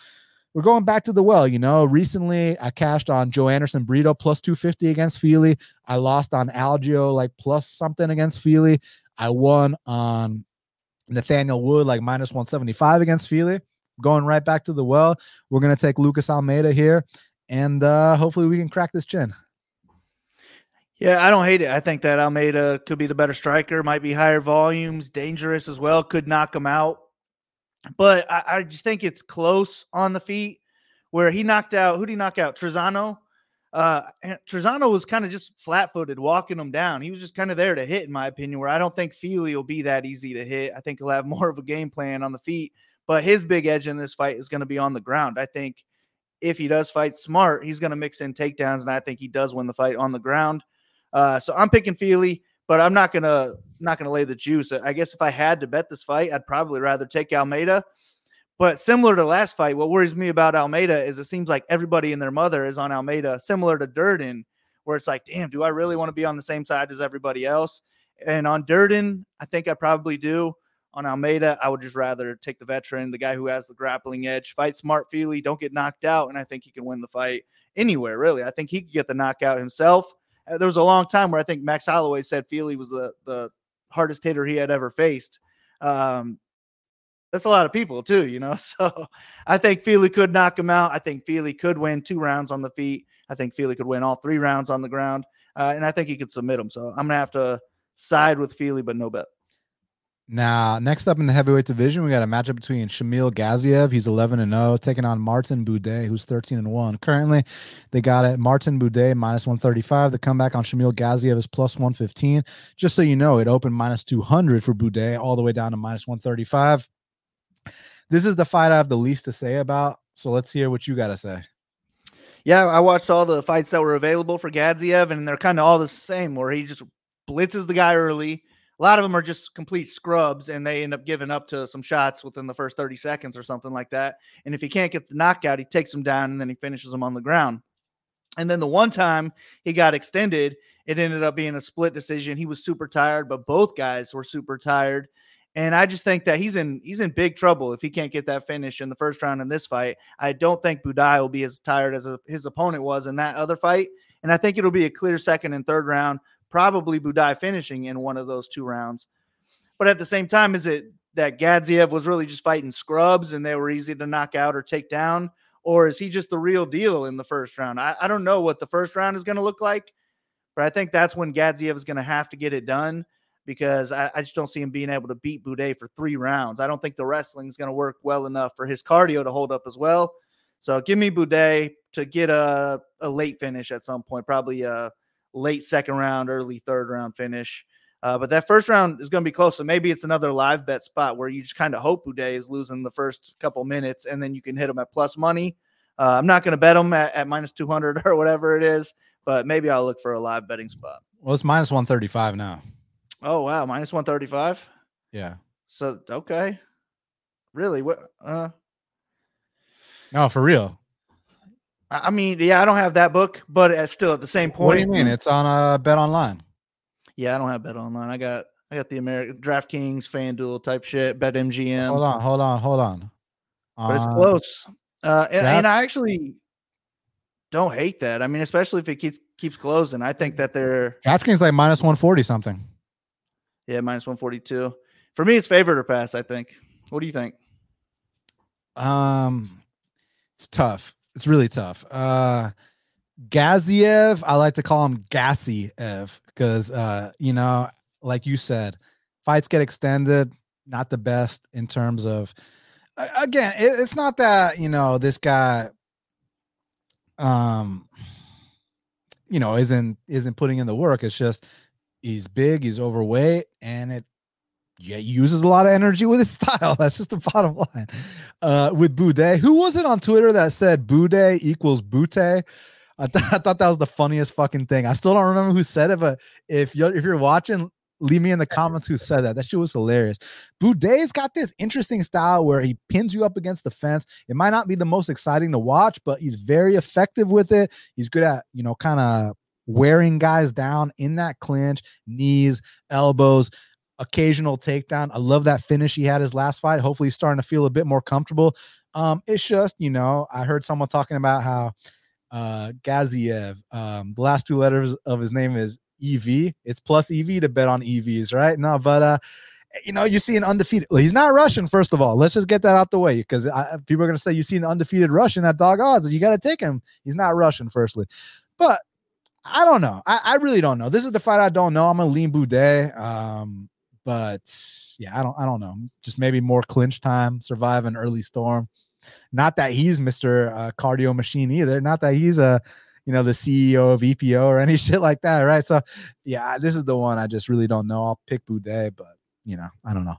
we're going back to the well, you know. Recently, I cashed on Joe Anderson Brito plus 250 against Fili. I lost on Algio like plus something against Fili. I won on Nathaniel Wood, like minus 175 against Fili. going right back to the well. We're going to take Lucas Almeida here, and hopefully we can crack this chin. Yeah, I don't hate it. I think that Almeida could be the better striker, might be higher volumes, dangerous as well, could knock him out. But I just think it's close on the feet where he knocked out. Who did he knock out? Trezano. Trezano was kind of just flat-footed, walking him down. He was just kind of there to hit, in my opinion, where I don't think Fili will be that easy to hit. I think he'll have more of a game plan on the feet. But his big edge in this fight is going to be on the ground. I think if he does fight smart, he's going to mix in takedowns, and I think he does win the fight on the ground. So I'm picking Fili, but I'm not gonna lay the juice. I guess if I had to bet this fight, I'd probably rather take Almeida. But similar to last fight, what worries me about Almeida is it seems like everybody and their mother is on Almeida, similar to Durden, where it's like, damn, do I really want to be on the same side as everybody else? And on Durden, I think I probably do. On Almeida, I would just rather take the veteran, the guy who has the grappling edge, fight smart Fili, don't get knocked out, and I think he can win the fight anywhere, really. I think he could get the knockout himself. There was a long time where I think Max Holloway said Fili was the hardest hitter he had ever faced. That's a lot of people too, you know? So I think Fili could knock him out. I think Fili could win 2 rounds on the feet. I think Fili could win all 3 rounds on the ground. And I think he could submit him. So I'm going to have to side with Fili, but no bet. Now, next up in the heavyweight division, we got a matchup between Shamil Gaziev, he's 11-0, taking on Martin Buday, who's 13-1. Currently, they got it. Martin Buday, minus 135. The comeback on Shamil Gaziev is plus 115. Just so you know, it opened minus 200 for Buday, all the way down to minus 135. This is the fight I have the least to say about, so let's hear what you got to say. Yeah, I watched all the fights that were available for Gaziev, and they're kind of all the same, where he just blitzes the guy early. A lot of them are just complete scrubs, and they end up giving up to some shots within the first 30 seconds or something like that. And if he can't get the knockout, he takes them down, and then he finishes them on the ground. And then the one time he got extended, it ended up being a split decision. He was super tired, but both guys were super tired. And I just think that he's in big trouble if he can't get that finish in the first round in this fight. I don't think Buday will be as tired as his opponent was in that other fight. And I think it'll be a clear second and third round. Probably Buday finishing in one of those 2 rounds. But at the same time, is it that Gaziev was really just fighting scrubs and they were easy to knock out or take down? Or is he just the real deal in the first round? I don't know what the first round is going to look like, but I think that's when Gaziev is going to have to get it done because I just don't see him being able to beat Buday for 3 rounds. I don't think the wrestling is going to work well enough for his cardio to hold up as well. So give me Buday to get a late finish at some point, probably late second round, early third round finish. But that first round is going to be close. So maybe it's another live bet spot where you just kind of hope Buday is losing the first couple minutes and then you can hit him at plus money. I'm not going to bet him at minus 200 or whatever it is, but maybe I'll look for a live betting spot. Well, it's minus 135 now. Oh, wow. Minus 135. Yeah. So, okay. Really? What? No, for real. I mean, yeah, I don't have that book, but it's still at the same point. What do you mean? It's on Bet Online. Yeah, I don't have Bet Online. I got the American DraftKings, FanDuel type shit, BetMGM. Hold on. But it's close. And I actually don't hate that. I mean, especially if it keeps closing. I think that they're DraftKings like minus 140 something. Yeah, minus 142. For me, it's favorite or pass, I think. What do you think? It's tough. It's really tough. Gaziev, I like to call him Gassiev because, you know, like you said, fights get extended, not the best in terms of, again, it's not that, you know, this guy, you know, isn't putting in the work. It's just he's big, he's overweight, and it uses a lot of energy with his style. That's just the bottom line. With Buday, who was it on Twitter that said Buday equals Buday? I thought that was the funniest fucking thing. I still don't remember who said it, but if you're watching, leave me in the comments who said that. That shit was hilarious. Buday's got this interesting style where he pins you up against the fence. It might not be the most exciting to watch, but he's very effective with it. He's good at, you know, kind of wearing guys down in that clinch, knees, elbows, occasional takedown. I love that finish he had his last fight. Hopefully he's starting to feel a bit more comfortable. It's just, you know, I heard someone talking about how Gaziev, the last 2 letters of his name is EV. It's plus EV to bet on EVs, right? No, but you know, you see an undefeated, he's not Russian, first of all. Let's just get that out the way, because people are going to say you see an undefeated Russian at dog odds and you got to take him. He's not Russian, firstly. But I don't know. I really don't know. This is the fight I don't know. I'm going to lean Buday. But yeah, I don't know. Just maybe more clinch time, survive an early storm. Not that he's Mr. Cardio Machine either. Not that he's a, you know, the CEO of EPO or any shit like that, right? So yeah, this is the one I just really don't know. I'll pick Buday, but you know, I don't know.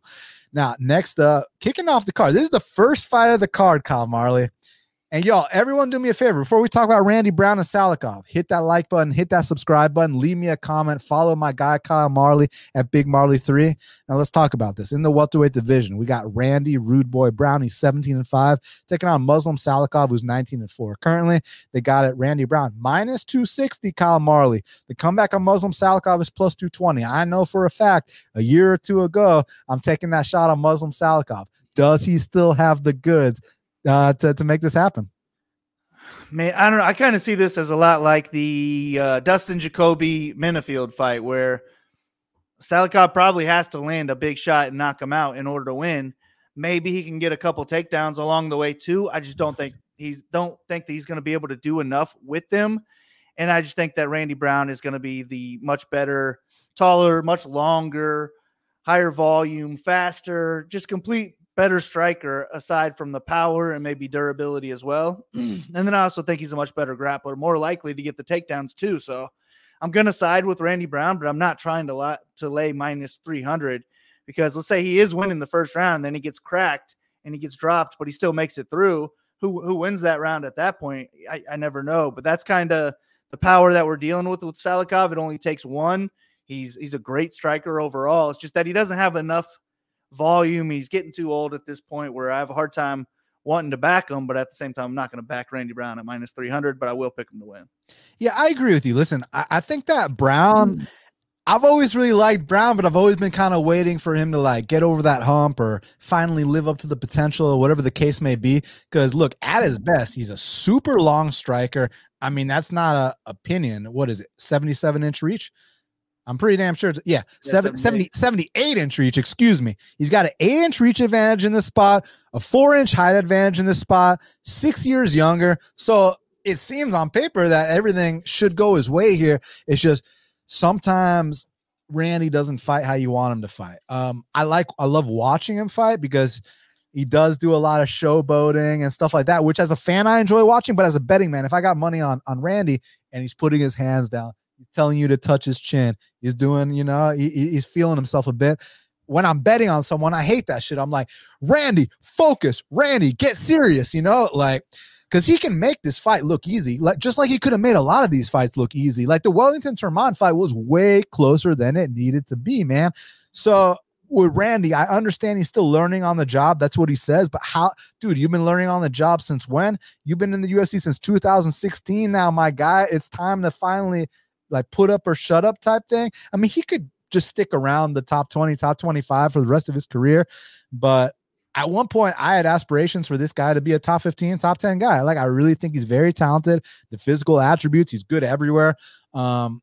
Now, next up, kicking off the card. This is the first fight of the card, Kyle Marley. And y'all, everyone do me a favor. Before we talk about Randy Brown and Salikhov, hit that like button, hit that subscribe button, leave me a comment, follow my guy Kyle Marley at Big Marley 3. Now let's talk about this. In the welterweight division, we got Randy Rude Boy Brown, he's 17-5, taking on Muslim Salikhov, who's 19-4. Currently, they got it, Randy Brown, minus 260, Kyle Marley. The comeback on Muslim Salikhov is plus 220. I know for a fact, a year or two ago, I'm taking that shot on Muslim Salikhov. Does he still have the goods to make this happen? Man, I don't know. I kind of see this as a lot like the Dustin Jacoby Minifield fight, where Salikhov probably has to land a big shot and knock him out in order to win. Maybe he can get a couple takedowns along the way too. I just don't think that he's going to be able to do enough with them. And I just think that Randy Brown is going to be the much better, taller, much longer, higher volume, faster, just complete better striker aside from the power and maybe durability as well. And then I also think he's a much better grappler, more likely to get the takedowns too. So I'm going to side with Randy Brown, but I'm not trying to lay minus 300, because let's say he is winning the first round, then he gets cracked and he gets dropped, but he still makes it through. Who wins that round at that point? I never know, but that's kind of the power that we're dealing with Salikhov. It only takes one. He's a great striker overall. It's just that he doesn't have enough volume. He's getting too old at this point where I have a hard time wanting to back him, but at the same time, I'm not going to back Randy Brown at minus 300, but I will pick him to win. Yeah, I agree with you. Listen, I think that Brown, I've always really liked Brown, but I've always been kind of waiting for him to like get over that hump or finally live up to the potential or whatever the case may be. Because look, at his best, he's a super long striker. I mean, that's not a opinion. What is it? 77-inch reach? I'm pretty damn sure. Yeah 78-inch reach, excuse me. He's got an 8-inch reach advantage in this spot, a 4-inch height advantage in this spot, 6 years younger. So it seems on paper that everything should go his way here. It's just sometimes Randy doesn't fight how you want him to fight. I love watching him fight because he does do a lot of showboating and stuff like that, which as a fan, I enjoy watching, but as a betting man, if I got money on Randy and he's putting his hands down, he's telling you to touch his chin. He's doing, you know, he's feeling himself a bit. When I'm betting on someone, I hate that shit. I'm like, Randy, focus. Randy, get serious, you know, like, because he can make this fight look easy. Like, just like he could have made a lot of these fights look easy. Like the Wellington Turman fight was way closer than it needed to be, man. So with Randy, I understand he's still learning on the job. That's what he says. But how, dude, you've been learning on the job since when? You've been in the UFC since 2016 now, my guy. It's time to finally like put up or shut up type thing. I mean, he could just stick around the top 20, top 25 for the rest of his career. But at one point I had aspirations for this guy to be a top 15, top 10 guy. Like, I really think he's very talented, the physical attributes, he's good everywhere.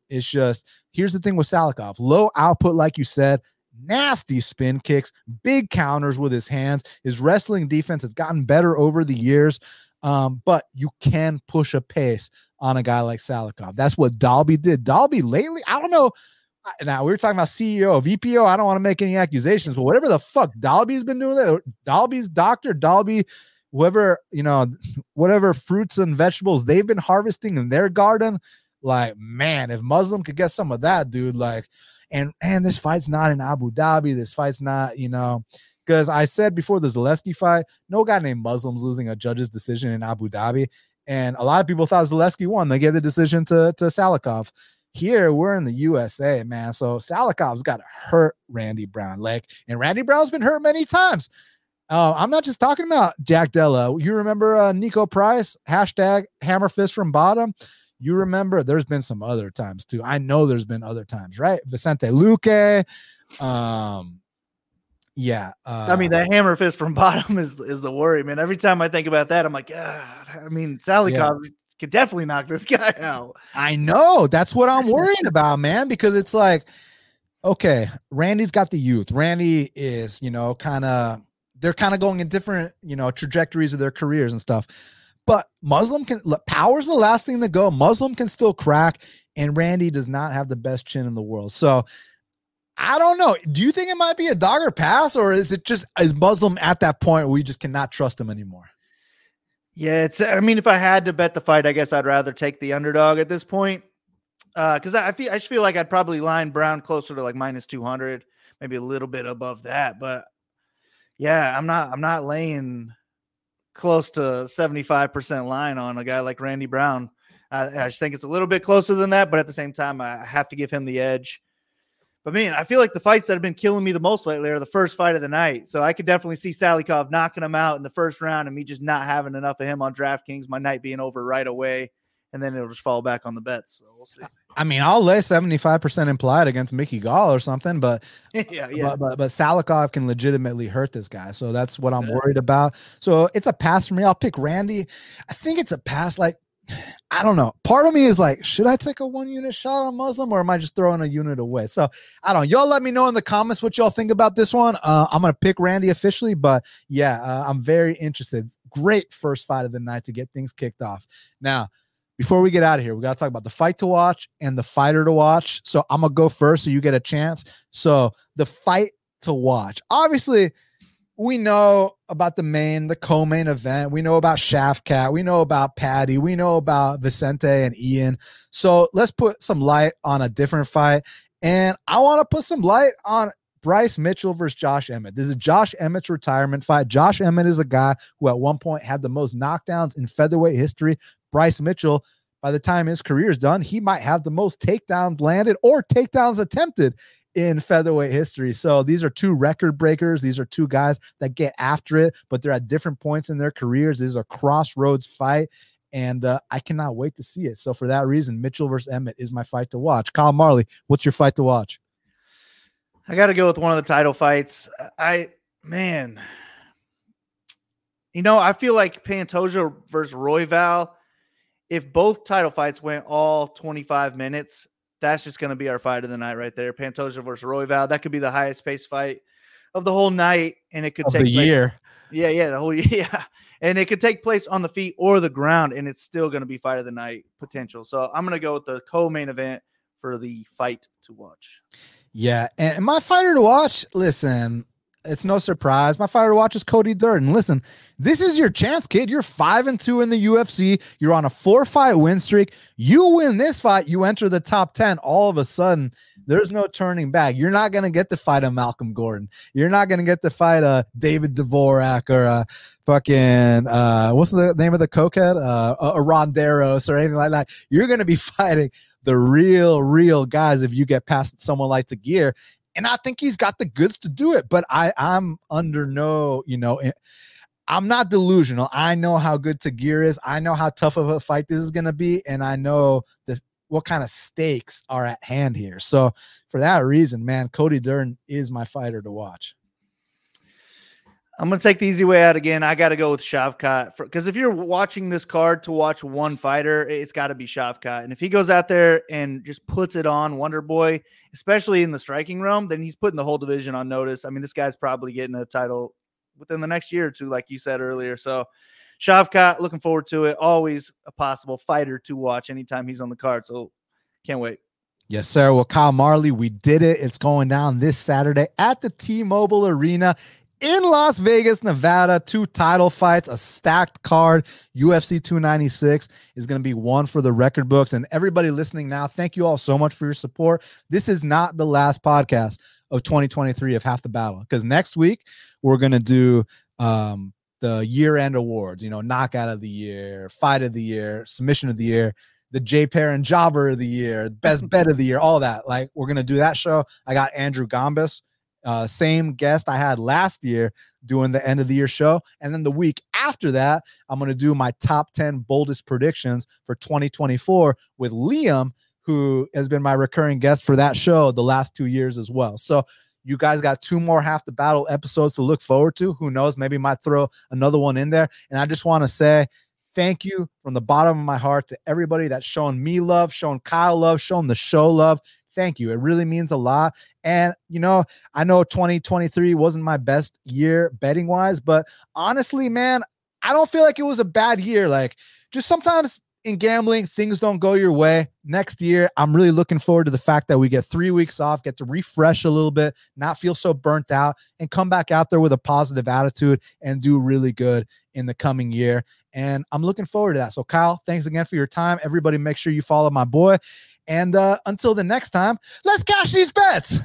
It's just, here's the thing with Salikhov, low output, like you said, nasty spin kicks, big counters with his hands. His wrestling defense has gotten better over the years. But you can push a pace on a guy like Salikhov. That's what Dalby did. Dalby lately, I don't know. Now, we were talking about CEO of EPO. I don't want to make any accusations, but whatever the fuck Dalby's been doing, Dalby's doctor, Dalby, whoever, you know, whatever fruits and vegetables they've been harvesting in their garden, like, man, if Muslim could get some of that, dude, like, and this fight's not in Abu Dhabi. This fight's not, you know, because I said before the Zaleski fight, no guy named Muslim's losing a judge's decision in Abu Dhabi. And a lot of people thought Zaleski won. They gave the decision to Salikhov. Here, we're in the USA, man. So Salikhov's got to hurt Randy Brown. Like, and Randy Brown's been hurt many times. I'm not just talking about Jack Della. You remember Nico Price? # hammer fist from bottom. You remember, there's been some other times too. I know there's been other times, right? Vicente Luque. Yeah. I mean, that hammer fist from bottom is the worry, man. Every time I think about that, I'm like, I mean, Salikhov could definitely knock this guy out. I know. That's what I'm worrying about, man, because it's like, okay, Randy's got the youth. Randy is, you know, they're going in different, you know, trajectories of their careers and stuff. But Muslim can, power's the last thing to go. Muslim can still crack, and Randy does not have the best chin in the world. So I don't know. Do you think it might be a dogger pass, or is Muslim at that point where we just cannot trust him anymore? Yeah, I mean, if I had to bet the fight, I guess I'd rather take the underdog at this point. Because I feel like I'd probably line Brown closer to like minus 200, maybe a little bit above that. But yeah, I'm not laying close to 75% line on a guy like Randy Brown. I just think it's a little bit closer than that, but at the same time, I have to give him the edge. But man, I feel like the fights that have been killing me the most lately are the first fight of the night. So I could definitely see Salikhov knocking him out in the first round and me just not having enough of him on DraftKings, my night being over right away. And then it'll just fall back on the bets. So we'll see. I mean, I'll lay 75% implied against Mickey Gall or something, but yeah. But Salikhov can legitimately hurt this guy. So that's what I'm worried about. So it's a pass for me. I'll pick Randy. I think it's a pass. Like, I don't know. Part of me is like, should I take a one-unit shot on Muslim, or am I just throwing a unit away? So I don't know. Y'all let me know in the comments what y'all think about this one. I'm going to pick Randy officially, but yeah, I'm very interested. Great first fight of the night to get things kicked off. Now, before we get out of here, we got to talk about the fight to watch and the fighter to watch. So I'm going to go first so you get a chance. So the fight to watch. Obviously, we know about the co-main event. We know about Shavkat. We know about Paddy. We know about Vicente and Ian. So let's put some light on a different fight. And I want to put some light on Bryce Mitchell versus Josh Emmett. This is Josh Emmett's retirement fight. Josh Emmett is a guy who at one point had the most knockdowns in featherweight history. Bryce Mitchell, by the time his career is done, he might have the most takedowns landed or takedowns attempted in featherweight history. So these are two record breakers. These are two guys that get after it, but they're at different points in their careers. This is a crossroads fight, and I cannot wait to see it. So for that reason, Mitchell versus Emmett is my fight to watch. Kyle Marley, what's your fight to watch? I got to go with one of the title fights. I feel like Pantoja versus Royval, if both title fights went all 25 minutes, that's just going to be our fight of the night right there. Pantoja versus Royval. That could be the highest paced fight of the whole night. And it could take the year. Yeah. The whole year. Yeah. And it could take place on the feet or the ground. And it's still going to be fight of the night potential. So I'm going to go with the co-main event for the fight to watch. Yeah, and my fighter to watch, listen, it's no surprise. My fighter to watch is Cody Durden. Listen, this is your chance, kid. You're 5-2 in the UFC. You're on a 4-fight win streak. You win this fight, you enter the top 10. All of a sudden, there's no turning back. You're not going to get to fight a Malcolm Gordon. You're not going to get to fight a David Dvorak or a fucking, what's the name of the cokehead? A Ronderos or anything like that. You're going to be fighting the real guys if you get past someone like Tagir. And I think he's got the goods to do it, but I'm under no, you know, I'm not delusional. I know how good Tagir is. I know how tough of a fight this is going to be. And I know what kind of stakes are at hand here. So for that reason, man, Cody Durden is my fighter to watch. I'm going to take the easy way out again. I got to go with Shavkat. Because if you're watching this card to watch one fighter, it's got to be Shavkat. And if he goes out there and just puts it on Wonder Boy, especially in the striking realm, then he's putting the whole division on notice. I mean, this guy's probably getting a title within the next year or two, like you said earlier. So Shavkat, looking forward to it. Always a possible fighter to watch anytime he's on the card. So can't wait. Yes, sir. Well, Kyle Marley, we did it. It's going down this Saturday at the T-Mobile Arena in Las Vegas, Nevada. Two title fights, a stacked card. UFC 296 is going to be one for the record books. And everybody listening now, thank you all so much for your support. This is not the last podcast of 2023 of Half the Battle, because next week we're going to do the year-end awards, you know, knockout of the year, fight of the year, submission of the year, the J. Perrin Jobber of the year, best bet of the year, all that. Like, we're going to do that show. I got Andrew Gombas, same guest I had last year, doing the end of the year show. And then the week after that, I'm going to do my top 10 boldest predictions for 2024 with Liam, who has been my recurring guest for that show the last 2 years as well. So you guys got two more Half the Battle episodes to look forward to. Who knows? Maybe might throw another one in there. And I just want to say thank you from the bottom of my heart to everybody that's shown me love, shown Kyle love, shown the show love. thank you. It really means a lot. And, you know, I know 2023 wasn't my best year betting wise, but honestly, man, I don't feel like it was a bad year. Like, just sometimes in gambling, things don't go your way. Next year, I'm really looking forward to the fact that we get 3 weeks off, get to refresh a little bit, not feel so burnt out, and come back out there with a positive attitude and do really good in the coming year. And I'm looking forward to that. So, Kyle, thanks again for your time. Everybody, make sure you follow my boy. And until the next time, let's cash these bets.